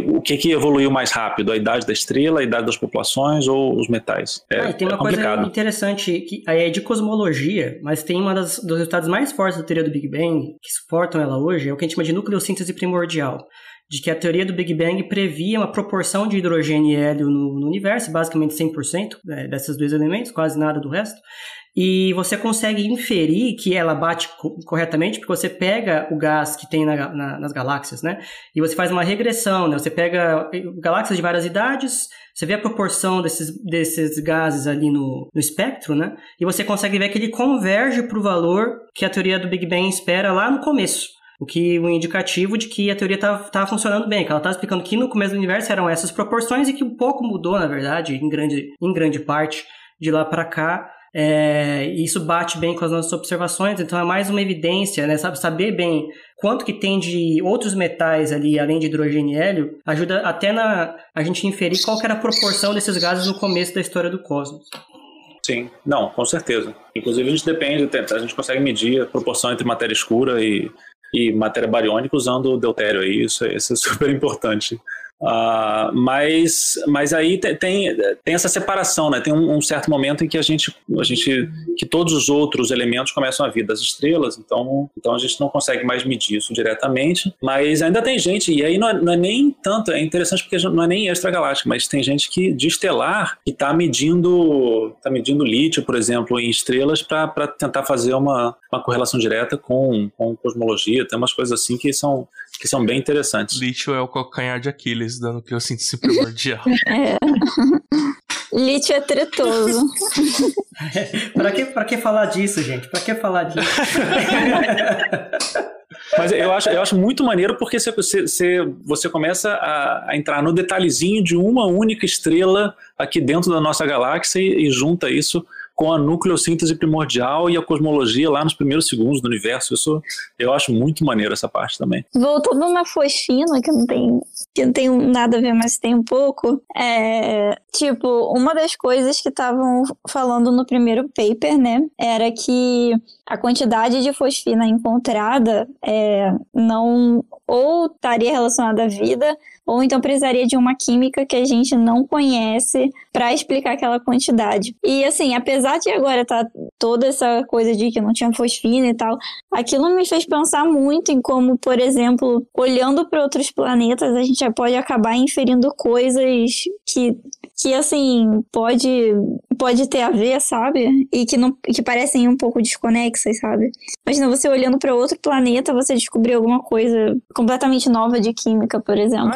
o que evoluiu mais rápido? A idade da estrela, a idade das populações ou os metais? E tem uma coisa interessante, que aí é de cosmologia, mas tem uma dos resultados mais fortes da teoria do Big Bang, que suportam ela hoje, é o que a gente chama de nucleossíntese primordial. De que a teoria do Big Bang previa uma proporção de hidrogênio e hélio no universo, basicamente 100% desses dois elementos, quase nada do resto. E você consegue inferir que ela bate corretamente, porque você pega o gás que tem nas galáxias, né? E você faz uma regressão, né? Você pega galáxias de várias idades, você vê a proporção desses gases ali no espectro, né? E você consegue ver que ele converge para o valor que a teoria do Big Bang espera lá no começo. O que é um indicativo de que a teoria tá funcionando bem, que ela tá explicando que no começo do universo eram essas proporções e que um pouco mudou, na verdade, em grande parte, de lá para cá. Isso bate bem com as nossas observações, então é mais uma evidência, né? Saber bem quanto que tem de outros metais ali, além de hidrogênio e hélio, ajuda até a gente inferir qual que era a proporção desses gases no começo da história do cosmos. Sim, não, com certeza. Inclusive a gente depende, a gente consegue medir a proporção entre matéria escura e matéria bariônica usando o deutério, isso é super importante. Mas aí tem essa separação, né? Tem um certo momento em que que todos os outros elementos começam a vir das estrelas, então a gente não consegue mais medir isso diretamente, mas ainda tem gente, e aí não é nem tanto, é interessante porque não é nem extragaláctico, mas tem gente que de estelar que está medindo lítio, por exemplo, em estrelas para tentar fazer uma correlação direta com cosmologia, tem umas coisas assim que são bem interessantes. Lítio é o calcanhar de Aquiles, dando que eu sinto esse primordial. É. Lítio é tretoso. Pra que falar disso, gente? Pra que falar disso? Mas eu acho muito maneiro porque você começa a entrar no detalhezinho de uma única estrela aqui dentro da nossa galáxia e junta isso com a nucleossíntese primordial e a cosmologia lá nos primeiros segundos do universo. Isso eu acho muito maneiro, essa parte também. Voltando na Foxina, que não tem nada a ver, mas tem um pouco, uma das coisas que estavam falando no primeiro paper, né, era que a quantidade de fosfina encontrada não ou estaria relacionada à vida, ou então precisaria de uma química que a gente não conhece para explicar aquela quantidade. E assim, apesar de agora estar toda essa coisa de que não tinha fosfina e tal, aquilo me fez pensar muito em como, por exemplo, olhando para outros planetas, a gente já pode acabar inferindo coisas que assim, pode ter a ver, sabe? E que parecem um pouco desconexas, sabe? Imagina você olhando para outro planeta, você descobrir alguma coisa completamente nova de química, por exemplo.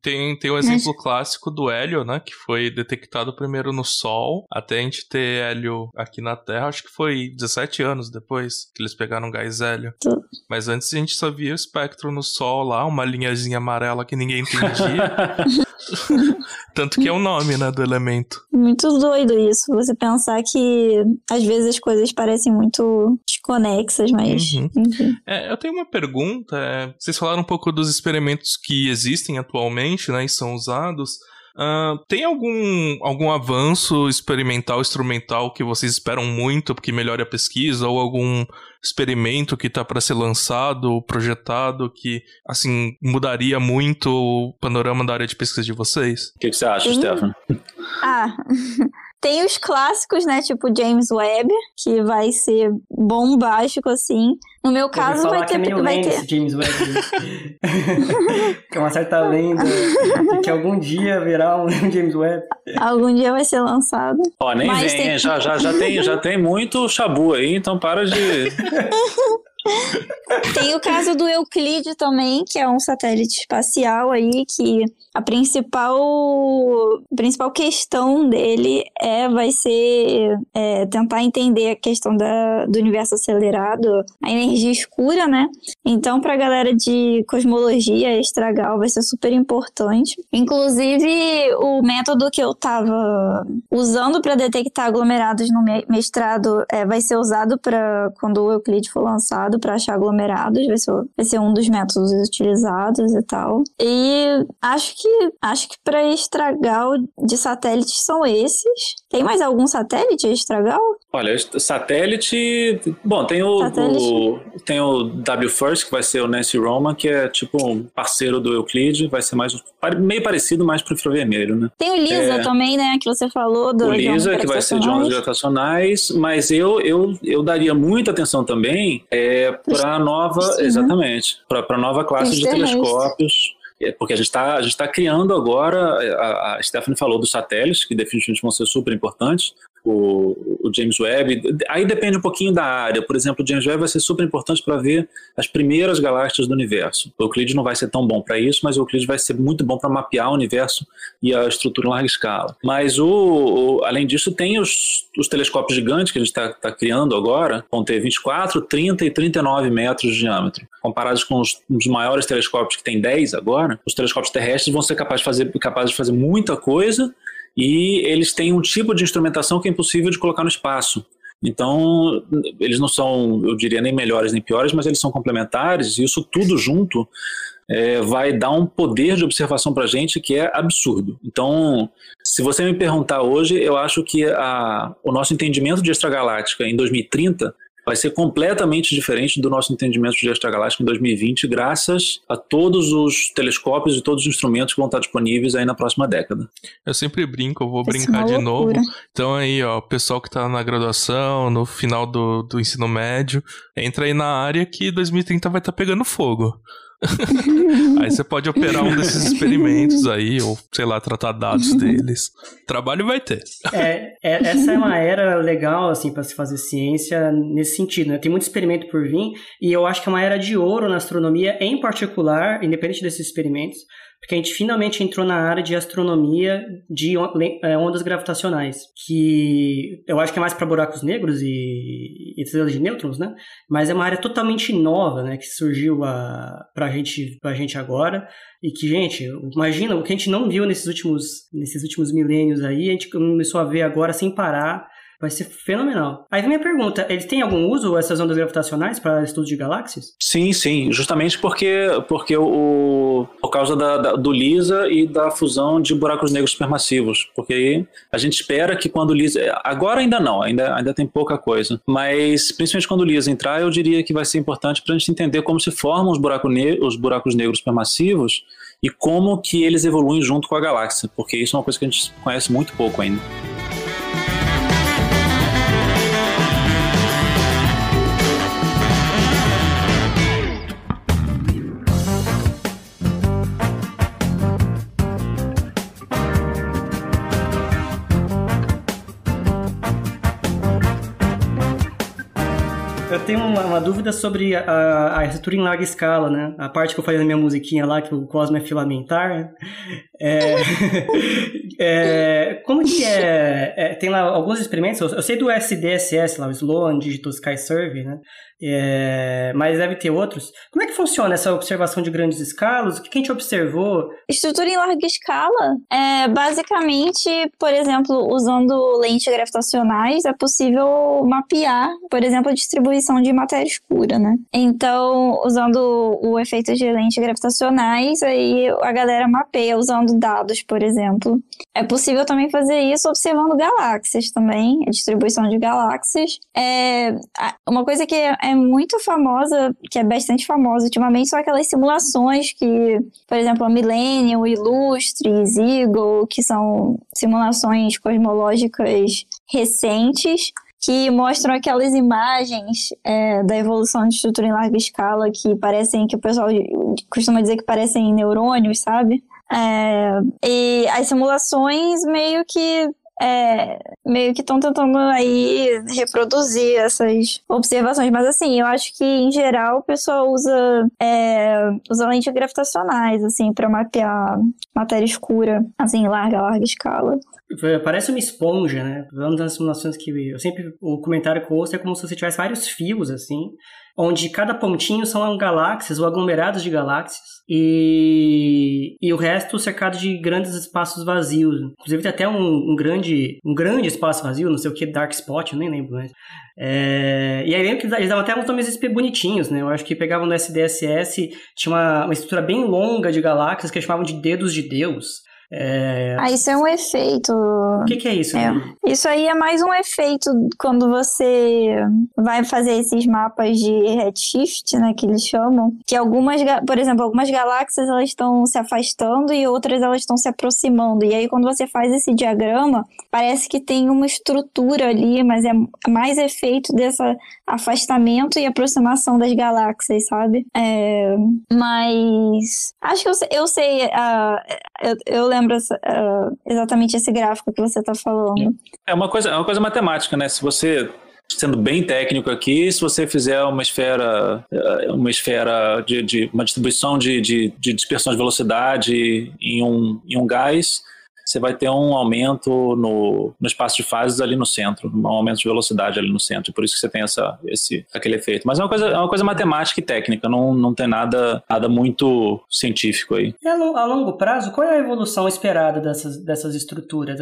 Tem um exemplo clássico do Hélio, né? Que foi detectado primeiro no Sol, até a gente ter Hélio aqui na Terra, acho que foi 17 anos depois que eles pegaram gás Hélio. Mas antes a gente só via o espectro no Sol lá, uma linhazinha amarela que ninguém entendia. Tanto que é o nome, né, do elemento. Muito doido isso, você pensar que às vezes as coisas parecem muito desconexas, mas... Uhum. Enfim. Eu tenho uma pergunta, vocês falaram um pouco dos experimentos que existem atualmente, né, e são usados... Tem algum avanço experimental, instrumental que vocês esperam muito porque melhore a pesquisa, ou algum experimento que está para ser lançado, projetado, que assim mudaria muito o panorama da área de pesquisa de vocês? O que você acha, Stephanie? Tem os clássicos, né, tipo James Webb, que vai ser bombástico, assim. No meu caso, vai ter esse James Webb. Que é uma certa lenda que algum dia virá um James Webb. Algum dia vai ser lançado. Ó, nem mas vem, tem... já tem muito chabu aí, então para de... Tem o caso do Euclid também, que é um satélite espacial aí, que a principal questão dele vai ser tentar entender a questão do universo acelerado, a energia escura, né? Então, pra galera de cosmologia extragal vai ser super importante. Inclusive, o método que eu tava usando para detectar aglomerados no mestrado vai ser usado para quando o Euclid for lançado, para achar aglomerados, vai ser um dos métodos utilizados e tal. E acho que para estragal de satélites são esses. Tem mais algum satélite estragal? Olha, satélite... Bom, tem o WFIRST, que vai ser o Nancy Roman, que é tipo um parceiro do Euclid, vai ser mais meio parecido, mais para infravermelho, né? Tem o LISA também, né, que você falou. O LISA, que vai ser de ondas gravitacionais, mas eu daria muita atenção também para a nova... Sim. Exatamente. Para a nova classe de telescópios... Porque a gente está criando agora, a Stephanie falou dos satélites, que definitivamente vão ser super importantes, o James Webb, aí depende um pouquinho da área, por exemplo, o James Webb vai ser super importante para ver as primeiras galáxias do universo. O Euclid não vai ser tão bom para isso, mas o Euclid vai ser muito bom para mapear o universo e a estrutura em larga escala. Mas, além disso, tem os telescópios gigantes que a gente está criando agora, vão ter 24, 30 e 39 metros de diâmetro. Comparados com os maiores telescópios, que tem 10 agora, os telescópios terrestres vão ser capazes de fazer muita coisa. E eles têm um tipo de instrumentação que é impossível de colocar no espaço. Então, eles não são, eu diria, nem melhores nem piores, mas eles são complementares, e isso tudo junto vai dar um poder de observação para a gente que é absurdo. Então, se você me perguntar hoje, eu acho que o nosso entendimento de extragaláctica em 2030 vai ser completamente diferente do nosso entendimento de extragaláctica em 2020, graças a todos os telescópios e todos os instrumentos que vão estar disponíveis aí na próxima década. Eu sempre brinco, eu vou brincar de novo. Então aí, ó, o pessoal que está na graduação, no final do ensino médio, entra aí na área que 2030 vai estar pegando fogo. Aí você pode operar um desses experimentos aí, ou sei lá, tratar dados deles. Trabalho vai ter. Essa é uma era legal, assim, para se fazer ciência nesse sentido, né? Tem muito experimento por vir, e eu acho que é uma era de ouro na astronomia, em particular, independente desses experimentos, porque a gente finalmente entrou na área de astronomia de ondas gravitacionais, que eu acho que é mais para buracos negros e estrelas de nêutrons, né? Mas é uma área totalmente nova, né? Que surgiu pra gente agora. E que, gente, imagina, o que a gente não viu nesses últimos milênios aí, a gente começou a ver agora sem parar. Vai ser fenomenal. Aí vem minha pergunta, eles têm algum uso, essas ondas gravitacionais, para estudo de galáxias? Sim, justamente por causa do LISA e da fusão de buracos negros supermassivos, porque aí a gente espera que quando o LISA... Agora ainda não, ainda tem pouca coisa, mas principalmente quando o LISA entrar, eu diria que vai ser importante para a gente entender como se formam os buracos negros supermassivos e como que eles evoluem junto com a galáxia, porque isso é uma coisa que a gente conhece muito pouco ainda. Tem uma dúvida sobre a estrutura em larga escala, né? A parte que eu falei na minha musiquinha lá, que o cosmo é filamentar. Como que é? Tem lá alguns experimentos, eu sei do SDSS, lá, o Sloan Digital Sky Survey, né? Mas deve ter outros. Como é que funciona essa observação de grandes escalas? O que a gente observou? Estrutura em larga escala? Basicamente, por exemplo, usando lentes gravitacionais, é possível mapear, por exemplo, a distribuição de matéria escura, né? Então, usando o efeito de lentes gravitacionais, aí a galera mapeia usando dados, por exemplo. É possível também fazer isso observando galáxias também, a distribuição de galáxias. Uma coisa que é muito famosa, que é bastante famosa ultimamente, são aquelas simulações que, por exemplo, a Millennium, Illustres, Eagle, que são simulações cosmológicas recentes, que mostram aquelas imagens da evolução de estrutura em larga escala que parecem, que o pessoal costuma dizer que parecem neurônios, sabe? E as simulações meio que estão tentando aí reproduzir essas observações, mas assim, eu acho que em geral o pessoal usa lentes gravitacionais, assim, para mapear matéria escura, assim, larga escala. Parece uma esponja, né? Vamos nas simulações que eu sempre... O comentário que eu ouço é como se você tivesse vários fios, assim, onde cada pontinho são galáxias ou aglomerados de galáxias e o resto cercado de grandes espaços vazios. Inclusive tem até um grande espaço vazio, não sei o que, Dark Spot, eu nem lembro, mas... E aí lembro que eles davam até uns nomes bonitinhos, né? Eu acho que pegavam no SDSS, tinha uma estrutura bem longa de galáxias que eles chamavam de dedos de Deus. Isso é um efeito. O que é isso? Isso aí é mais um efeito quando você vai fazer esses mapas de redshift, né, que eles chamam, que por exemplo, algumas galáxias elas estão se afastando e outras elas estão se aproximando, e aí quando você faz esse diagrama, parece que tem uma estrutura ali, mas é mais efeito desse afastamento e aproximação das galáxias, sabe? Mas acho que eu sei, eu lembro exatamente esse gráfico que você está falando. É uma coisa matemática, né? Se você, sendo bem técnico aqui, se você fizer uma esfera de uma distribuição de dispersão de velocidade em um gás, você vai ter um aumento no espaço de fases ali no centro, um aumento de velocidade ali no centro, por isso que você tem aquele efeito. Mas é uma coisa matemática e técnica, não tem nada muito científico aí. E a longo prazo, qual é a evolução esperada dessas estruturas,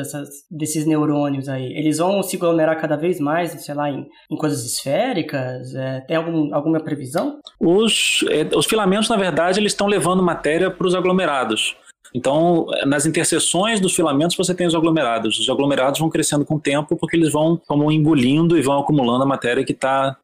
desses neurônios aí? Eles vão se aglomerar cada vez mais, sei lá, em coisas esféricas? Tem alguma previsão? Os filamentos, na verdade, eles estão levando matéria para os aglomerados. Então, nas interseções dos filamentos você tem os aglomerados. Os aglomerados vão crescendo com o tempo porque eles vão como engolindo e vão acumulando a matéria que está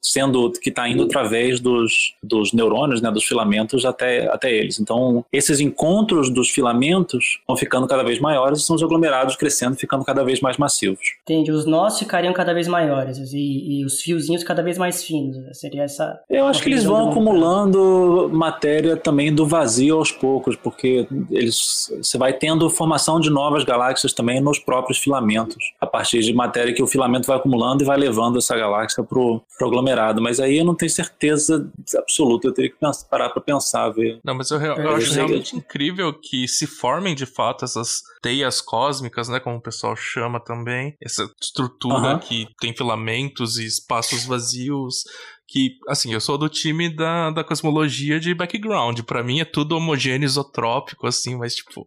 indo através dos neurônios, né, dos filamentos até eles. Então, esses encontros dos filamentos vão ficando cada vez maiores e são os aglomerados crescendo, ficando cada vez mais massivos. Entendi. Os nós ficariam cada vez maiores e os fiozinhos cada vez mais finos. Seria essa... Eu acho que eles vão acumulando matéria também do vazio aos poucos, porque eles... Você vai tendo formação de novas galáxias também nos próprios filamentos, a partir de matéria que o filamento vai acumulando e vai levando essa galáxia para o aglomerado. Mas aí eu não tenho certeza absoluta, eu teria que parar para pensar, ver. Não, mas eu acho realmente incrível que se formem de fato essas teias cósmicas, né, como o pessoal chama também, essa estrutura que tem filamentos e espaços vazios. Que, assim, eu sou do time da cosmologia de background. Pra mim é tudo homogêneo, isotrópico, assim, mas, tipo,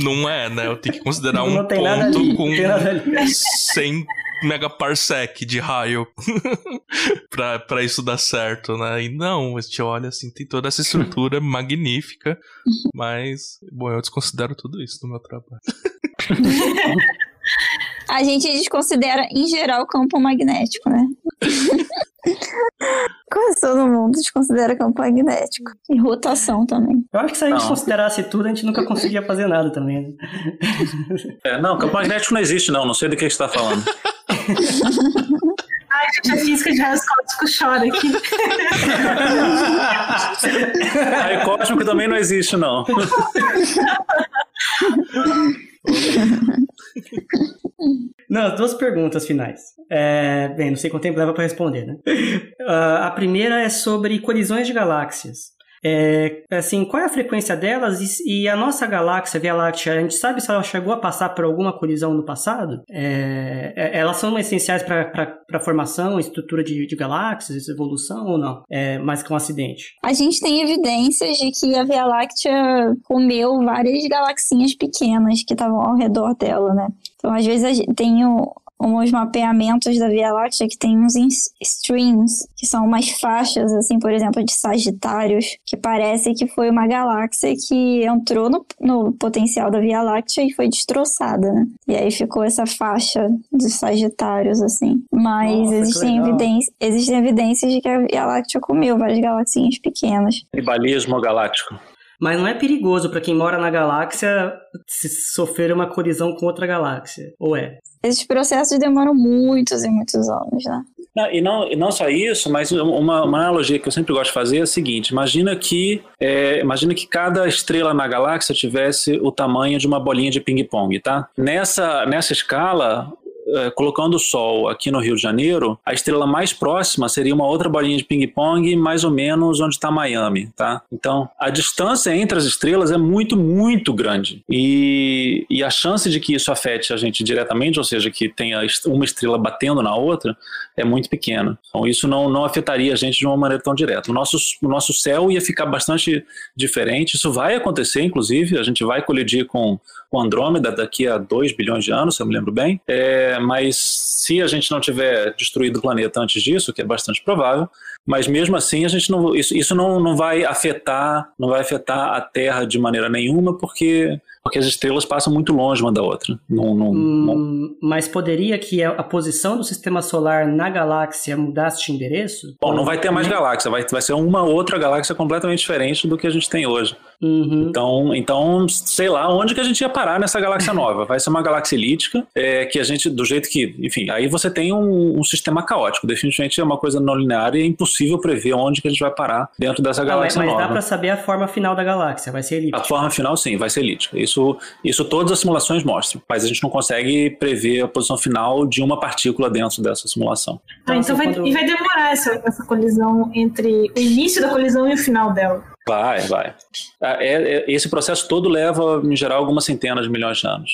não é, né? Eu tenho que considerar um ponto com 100 megaparsec de raio pra isso dar certo, né? E não, a gente olha, assim, tem toda essa estrutura magnífica, mas, bom, eu desconsidero tudo isso no meu trabalho. A gente desconsidera, em geral, o campo magnético, né? Quase todo mundo desconsidera campo magnético. E rotação também. Eu acho que se a gente considerasse tudo, a gente nunca conseguia fazer nada também. Né? Não, campo magnético não existe, não. Não sei do que você está falando. Ai, gente, a física de raios cósmicos chora aqui. Raio cósmico também não existe, não. Não, duas perguntas finais. Bem, não sei quanto tempo leva para responder, né? A primeira é sobre colisões de galáxias. Assim, qual é a frequência delas e a nossa galáxia, Via Láctea, a gente sabe se ela chegou a passar por alguma colisão no passado? Elas são essenciais para a formação, estrutura de galáxias, evolução ou não? Mais que um acidente. A gente tem evidências de que a Via Láctea comeu várias galaxinhas pequenas que estavam ao redor dela, né? Então, às vezes, a gente tem uns mapeamentos da Via Láctea que tem uns streams, que são umas faixas, assim, por exemplo, de Sagitários, que parece que foi uma galáxia que entrou no potencial da Via Láctea e foi destroçada, né? E aí ficou essa faixa dos Sagitários, assim. Mas existem evidências de que a Via Láctea comeu várias galaxias pequenas. Tribalismo galáctico. Mas não é perigoso para quem mora na galáxia se sofrer uma colisão com outra galáxia, ou é? Esses processos demoram muitos e muitos anos, né? Não só isso, mas uma analogia que eu sempre gosto de fazer é a seguinte: imagina que cada estrela na galáxia tivesse o tamanho de uma bolinha de ping-pong, tá? Nessa escala... Colocando o Sol aqui no Rio de Janeiro, a estrela mais próxima seria uma outra bolinha de ping-pong, mais ou menos onde está Miami, tá? Então, a distância entre as estrelas é muito, muito grande. E a chance de que isso afete a gente diretamente, ou seja, que tenha uma estrela batendo na outra, é muito pequena. Então, isso não afetaria a gente de uma maneira tão direta. O nosso céu ia ficar bastante diferente. Isso vai acontecer, inclusive. A gente vai colidir com Andrômeda daqui a 2 bilhões de anos, se eu me lembro bem. Mas se a gente não tiver destruído o planeta antes disso, que é bastante provável, mas mesmo assim a gente não, isso não vai afetar, a Terra de maneira nenhuma, porque as estrelas passam muito longe uma da outra. Mas poderia que a posição do sistema solar na galáxia mudasse de endereço? Bom, não vai ter mais galáxia, vai ser uma outra galáxia completamente diferente do que a gente tem hoje. Uhum. Então, sei lá, onde que a gente ia parar nessa galáxia nova? Vai ser uma galáxia elíptica, que a gente, do jeito que, enfim, aí você tem um sistema caótico, definitivamente é uma coisa não linear e é impossível prever onde que a gente vai parar dentro dessa galáxia nova. Mas dá pra saber a forma final da galáxia, vai ser elíptica? A forma final, sim, vai ser elíptica. Isso todas as simulações mostram, mas a gente não consegue prever a posição final de uma partícula dentro dessa simulação. Então vai demorar essa colisão entre o início da colisão e o final dela. Vai. Esse processo todo leva, em geral, algumas centenas de milhões de anos.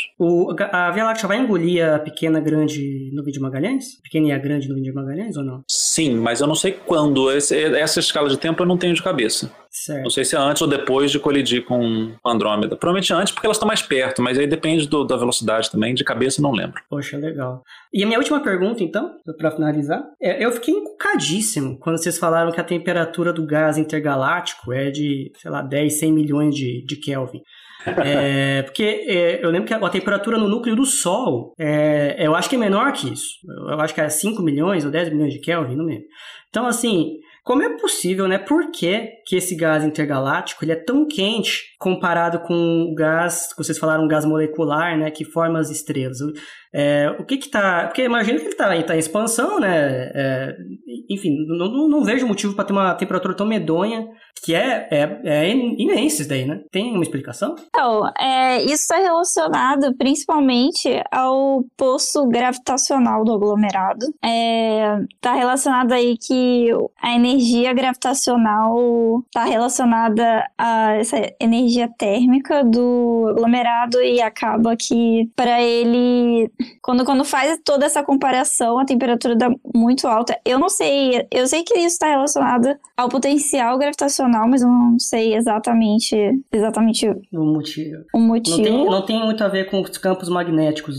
A Via Láctea vai engolir a pequena grande nuvem de Magalhães? Pequena e a grande nuvem de Magalhães ou não? Sim, mas eu não sei quando. Essa escala de tempo eu não tenho de cabeça. Certo. Não sei se é antes ou depois de colidir com Andrômeda. Provavelmente antes, porque elas estão mais perto, mas aí depende da velocidade também. De cabeça não lembro. Poxa, legal. E a minha última pergunta, então, para finalizar, eu fiquei encucadíssimo quando vocês falaram que a temperatura do gás intergaláctico é de, sei lá, 10, 100 milhões de Kelvin. Porque eu lembro que a temperatura no núcleo do Sol, eu acho que é menor que isso. Eu acho que é 5 milhões ou 10 milhões de Kelvin, não lembro. Então, assim, como é possível, né? Por que esse gás intergaláctico ele é tão quente comparado com o gás, que vocês falaram, gás molecular, né? Que forma as estrelas. O que que tá... Porque imagino que ele tá em expansão, né? Enfim, não vejo motivo para ter uma temperatura tão medonha, que é imenso isso daí, né? Tem uma explicação? Então, isso está relacionado principalmente ao poço gravitacional do aglomerado. Está relacionado aí que a energia gravitacional está relacionada a essa energia térmica do aglomerado e acaba que para ele... Quando faz toda essa comparação, a temperatura dá muito alta. Eu não sei, eu sei que isso está relacionado ao potencial gravitacional, mas eu não sei exatamente o motivo. Não tem muito a ver com os campos magnéticos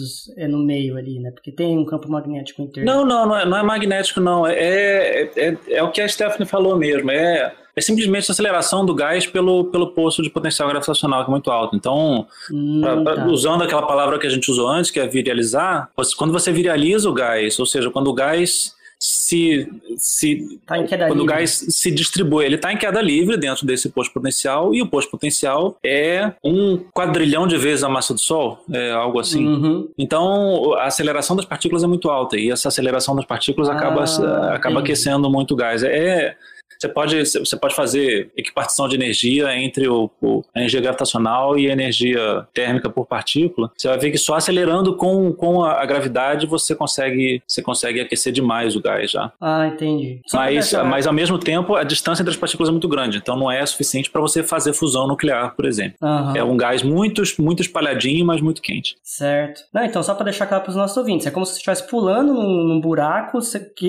no meio ali, né? Porque tem um campo magnético interno. Não é magnético, não. É o que a Stephanie falou mesmo, é simplesmente a aceleração do gás pelo poço de potencial gravitacional, que é muito alto. Então, usando aquela palavra que a gente usou antes, que é virializar, quando você viraliza o gás, ou seja, quando o gás se distribui, ele está em queda livre dentro desse poço potencial, e o poço potencial é 1 quadrilhão de vezes a massa do Sol, algo assim. Uhum. Então a aceleração das partículas é muito alta, e essa aceleração das partículas acaba aquecendo muito o gás. Você pode fazer equipartição de energia entre a energia gravitacional e a energia térmica por partícula. Você vai ver que só acelerando com a gravidade você consegue aquecer demais o gás já. Ah, entendi. Mas ao mesmo tempo a distância entre as partículas é muito grande, então não é suficiente para você fazer fusão nuclear, por exemplo. Uhum. É um gás muito, muito espalhadinho, mas muito quente. Certo. Não, então só para deixar claro para os nossos ouvintes, é como se você estivesse pulando num buraco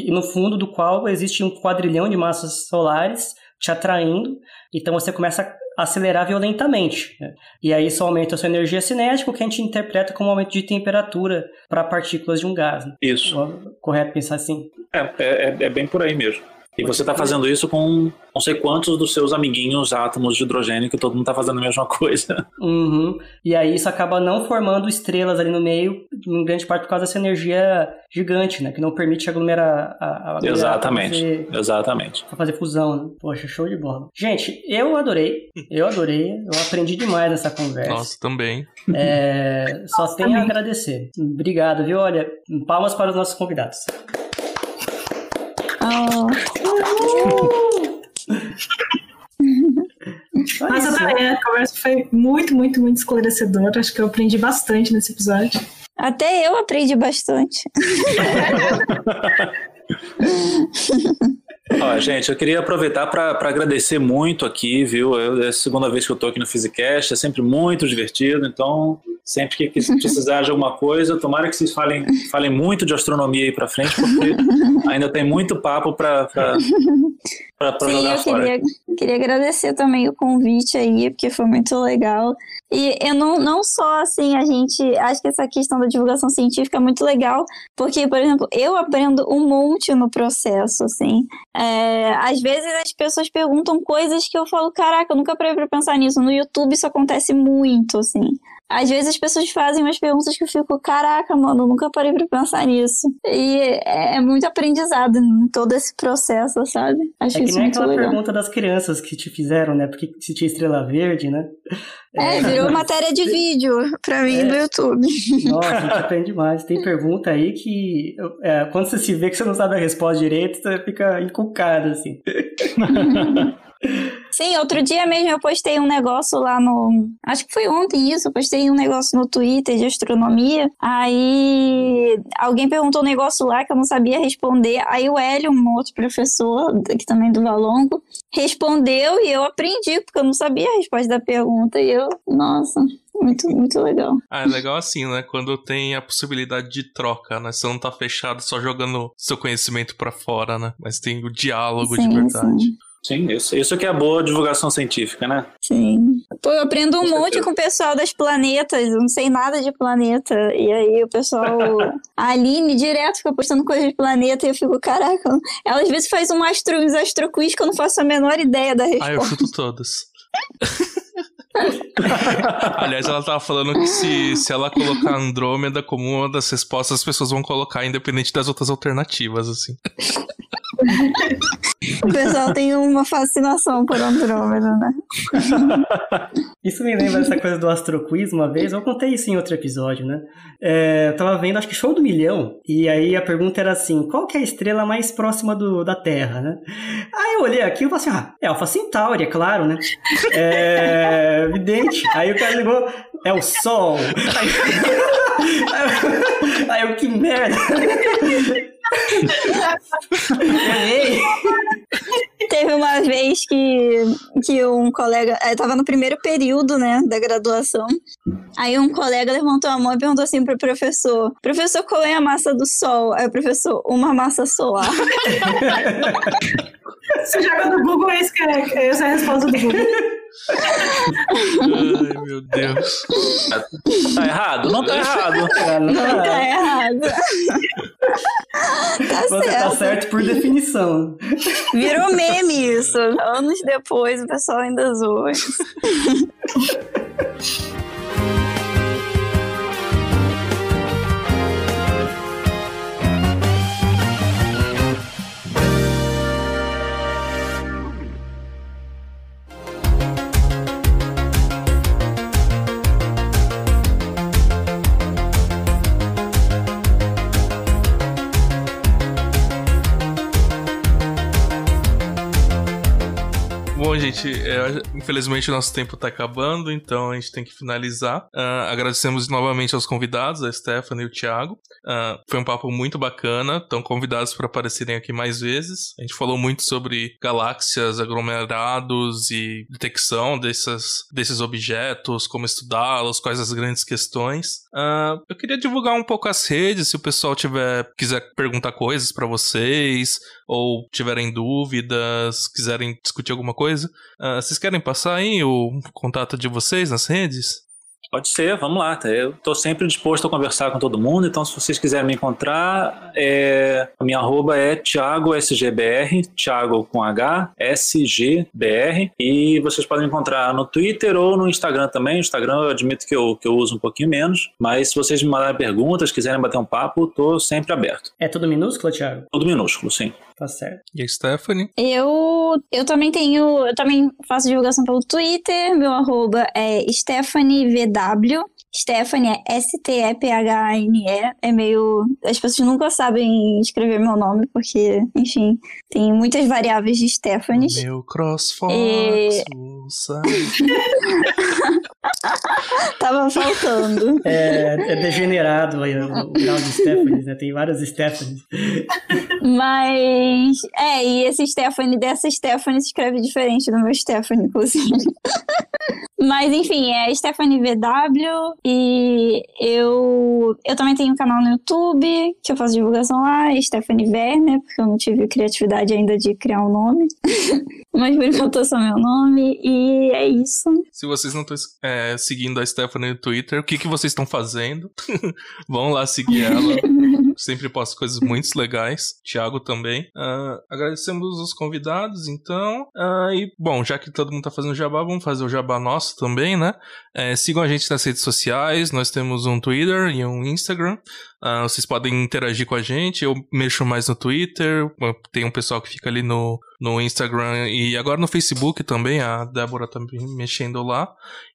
no fundo do qual existe 1 quadrilhão de massas solares te atraindo, então você começa a acelerar violentamente, né? E aí isso aumenta a sua energia cinética, o que a gente interpreta como um aumento de temperatura para partículas de um gás, né? Isso. Correto pensar assim? É bem por aí mesmo. E você está fazendo isso com não sei quantos dos seus amiguinhos átomos de hidrogênio, que todo mundo está fazendo a mesma coisa. Uhum. E aí isso acaba não formando estrelas ali no meio, em grande parte por causa dessa energia gigante, né? Que não permite aglomerar a Exatamente. Para fazer fusão, né? Poxa, show de bola. Gente, eu adorei. Eu aprendi demais nessa conversa. Nossa, também. Só tenho a agradecer. Obrigado, viu? Olha, palmas para os nossos convidados. Nossa, Dani, a conversa foi muito, muito, muito esclarecedora. Acho que eu aprendi bastante nesse episódio. Até eu aprendi bastante. Ó, gente, eu queria aproveitar para agradecer muito aqui, viu? É a segunda vez que eu tô aqui no Fisicast, é sempre muito divertido, então sempre que precisar de alguma coisa, tomara que vocês falem muito de astronomia aí para frente, porque ainda tem muito papo para jogar fora. Sim, eu queria agradecer também o convite aí, porque foi muito legal. E eu não só, assim, a gente... Acho que essa questão da divulgação científica é muito legal, porque, por exemplo, eu aprendo um monte no processo, assim. Às vezes as pessoas perguntam coisas que eu falo, caraca, eu nunca parei pra pensar nisso. No YouTube isso acontece muito, assim. Às vezes as pessoas fazem umas perguntas que eu fico, caraca, mano, eu nunca parei pra pensar nisso. E é muito aprendizado em todo esse processo, sabe? Acho que nem muito aquela legal. Pergunta das crianças que te fizeram, né? Porque se tinha estrela verde, né? Virou matéria de vídeo pra mim do YouTube. Nossa, a gente aprende demais. Tem pergunta aí que quando você se vê que você não sabe a resposta direito, você fica encucado, assim. Sim, outro dia mesmo eu postei um negócio lá no... Acho que foi ontem isso, eu postei um negócio no Twitter de astronomia. Aí alguém perguntou um negócio lá que eu não sabia responder. Aí o Hélio, um outro professor, que também do Valongo, respondeu e eu aprendi, porque eu não sabia a resposta da pergunta. E eu, nossa... Muito, muito legal. Ah, é legal assim, né? Quando tem a possibilidade de troca, né? Você não tá fechado só jogando seu conhecimento pra fora, né? Mas tem o diálogo, sim, de verdade. Sim. Sim, isso que é boa divulgação científica, né? Sim. Pô, eu aprendo um monte com o pessoal das planetas, eu não sei nada de planeta. E aí o pessoal, a Aline, direto fica postando coisas de planeta e eu fico, caraca, ela às vezes faz uns astroquiz que eu não faço a menor ideia da resposta. Ah, eu chuto todas. Aliás, ela tava falando que se ela colocar Andrômeda como uma das respostas, as pessoas vão colocar independente das outras alternativas, assim. O pessoal tem uma fascinação por Andrômeda, né? Isso me lembra essa coisa do astroquiz uma vez, eu contei isso em outro episódio, né? Eu tava vendo, acho que Show do Milhão, e aí a pergunta era assim, qual que é a estrela mais próxima da Terra, né? Aí eu olhei aqui e falei assim, é Alpha Centauri, é claro, né? É evidente. Aí o cara ligou, é o Sol. Aí eu, que merda. Teve uma vez que um colega, eu tava no primeiro período, né, da graduação, aí um colega levantou a mão e perguntou assim pro professor, qual é a massa do Sol? Aí o professor, uma massa solar. Você joga no Google, essa é a resposta do Google. Ai, meu Deus. Tá errado? Não tá errado. Não tá errado. Tá certo por definição. Virou meme isso. Anos depois o pessoal ainda zoa. Bom, gente, infelizmente o nosso tempo tá acabando, então a gente tem que finalizar. Agradecemos novamente aos convidados, a Stephanie e o Thiago. Foi um papo muito bacana, estão convidados para aparecerem aqui mais vezes. A gente falou muito sobre galáxias, aglomerados e detecção desses objetos, como estudá-los, quais as grandes questões. Eu queria divulgar um pouco as redes, se o pessoal quiser perguntar coisas para vocês, ou tiverem dúvidas, quiserem discutir alguma coisa. Vocês querem passar aí o contato de vocês nas redes? Pode ser, vamos lá. Eu estou sempre disposto a conversar com todo mundo, então se vocês quiserem me encontrar, a minha arroba é thiagosgbr, Thiago com H, SGBR, e vocês podem me encontrar no Twitter ou no Instagram também. O Instagram eu admito que eu uso um pouquinho menos, mas se vocês me mandarem perguntas, quiserem bater um papo, estou sempre aberto. É tudo minúsculo, Thiago? Tudo minúsculo, sim. Tá certo. E a Stephanie? Eu também faço divulgação pelo Twitter, meu arroba é StephanieVW. Stephanie é S-T-E-P-H-A-N-E. É meio... As pessoas nunca sabem escrever meu nome, porque, enfim, tem muitas variáveis de Stephanie. Meu CrossFox, tava faltando. É degenerado aí, o grau de Stephanie, né? Tem várias Stephanies. Mas... e esse Stephanie dessa Stephanie se escreve diferente do meu Stephanie, inclusive. Mas, enfim, é Stephanie VW. E eu também tenho um canal no YouTube, que eu faço divulgação lá, Stephanie Werner, porque eu não tive criatividade ainda de criar um nome. Mas por enquanto é só meu nome, e é isso. Se vocês não estão seguindo a Stephanie no Twitter, o que vocês estão fazendo? Vão lá seguir ela. Sempre posto coisas muito legais. Thiago também. Agradecemos os convidados, então. E, bom, já que todo mundo tá fazendo jabá, vamos fazer o jabá nosso também, né? Sigam a gente nas redes sociais. Nós temos um Twitter e um Instagram. Vocês podem interagir com a gente. Eu mexo mais no Twitter. Tem um pessoal que fica ali no Instagram e agora no Facebook também. A Débora tá mexendo lá.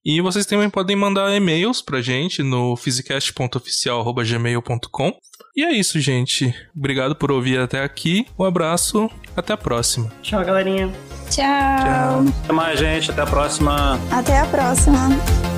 E vocês também podem mandar e-mails pra gente no fisicast.oficial@gmail.com. E é isso, gente. Obrigado por ouvir até aqui. Um abraço. Até a próxima. Tchau, galerinha. Tchau. Até mais, gente. Até a próxima. Até a próxima.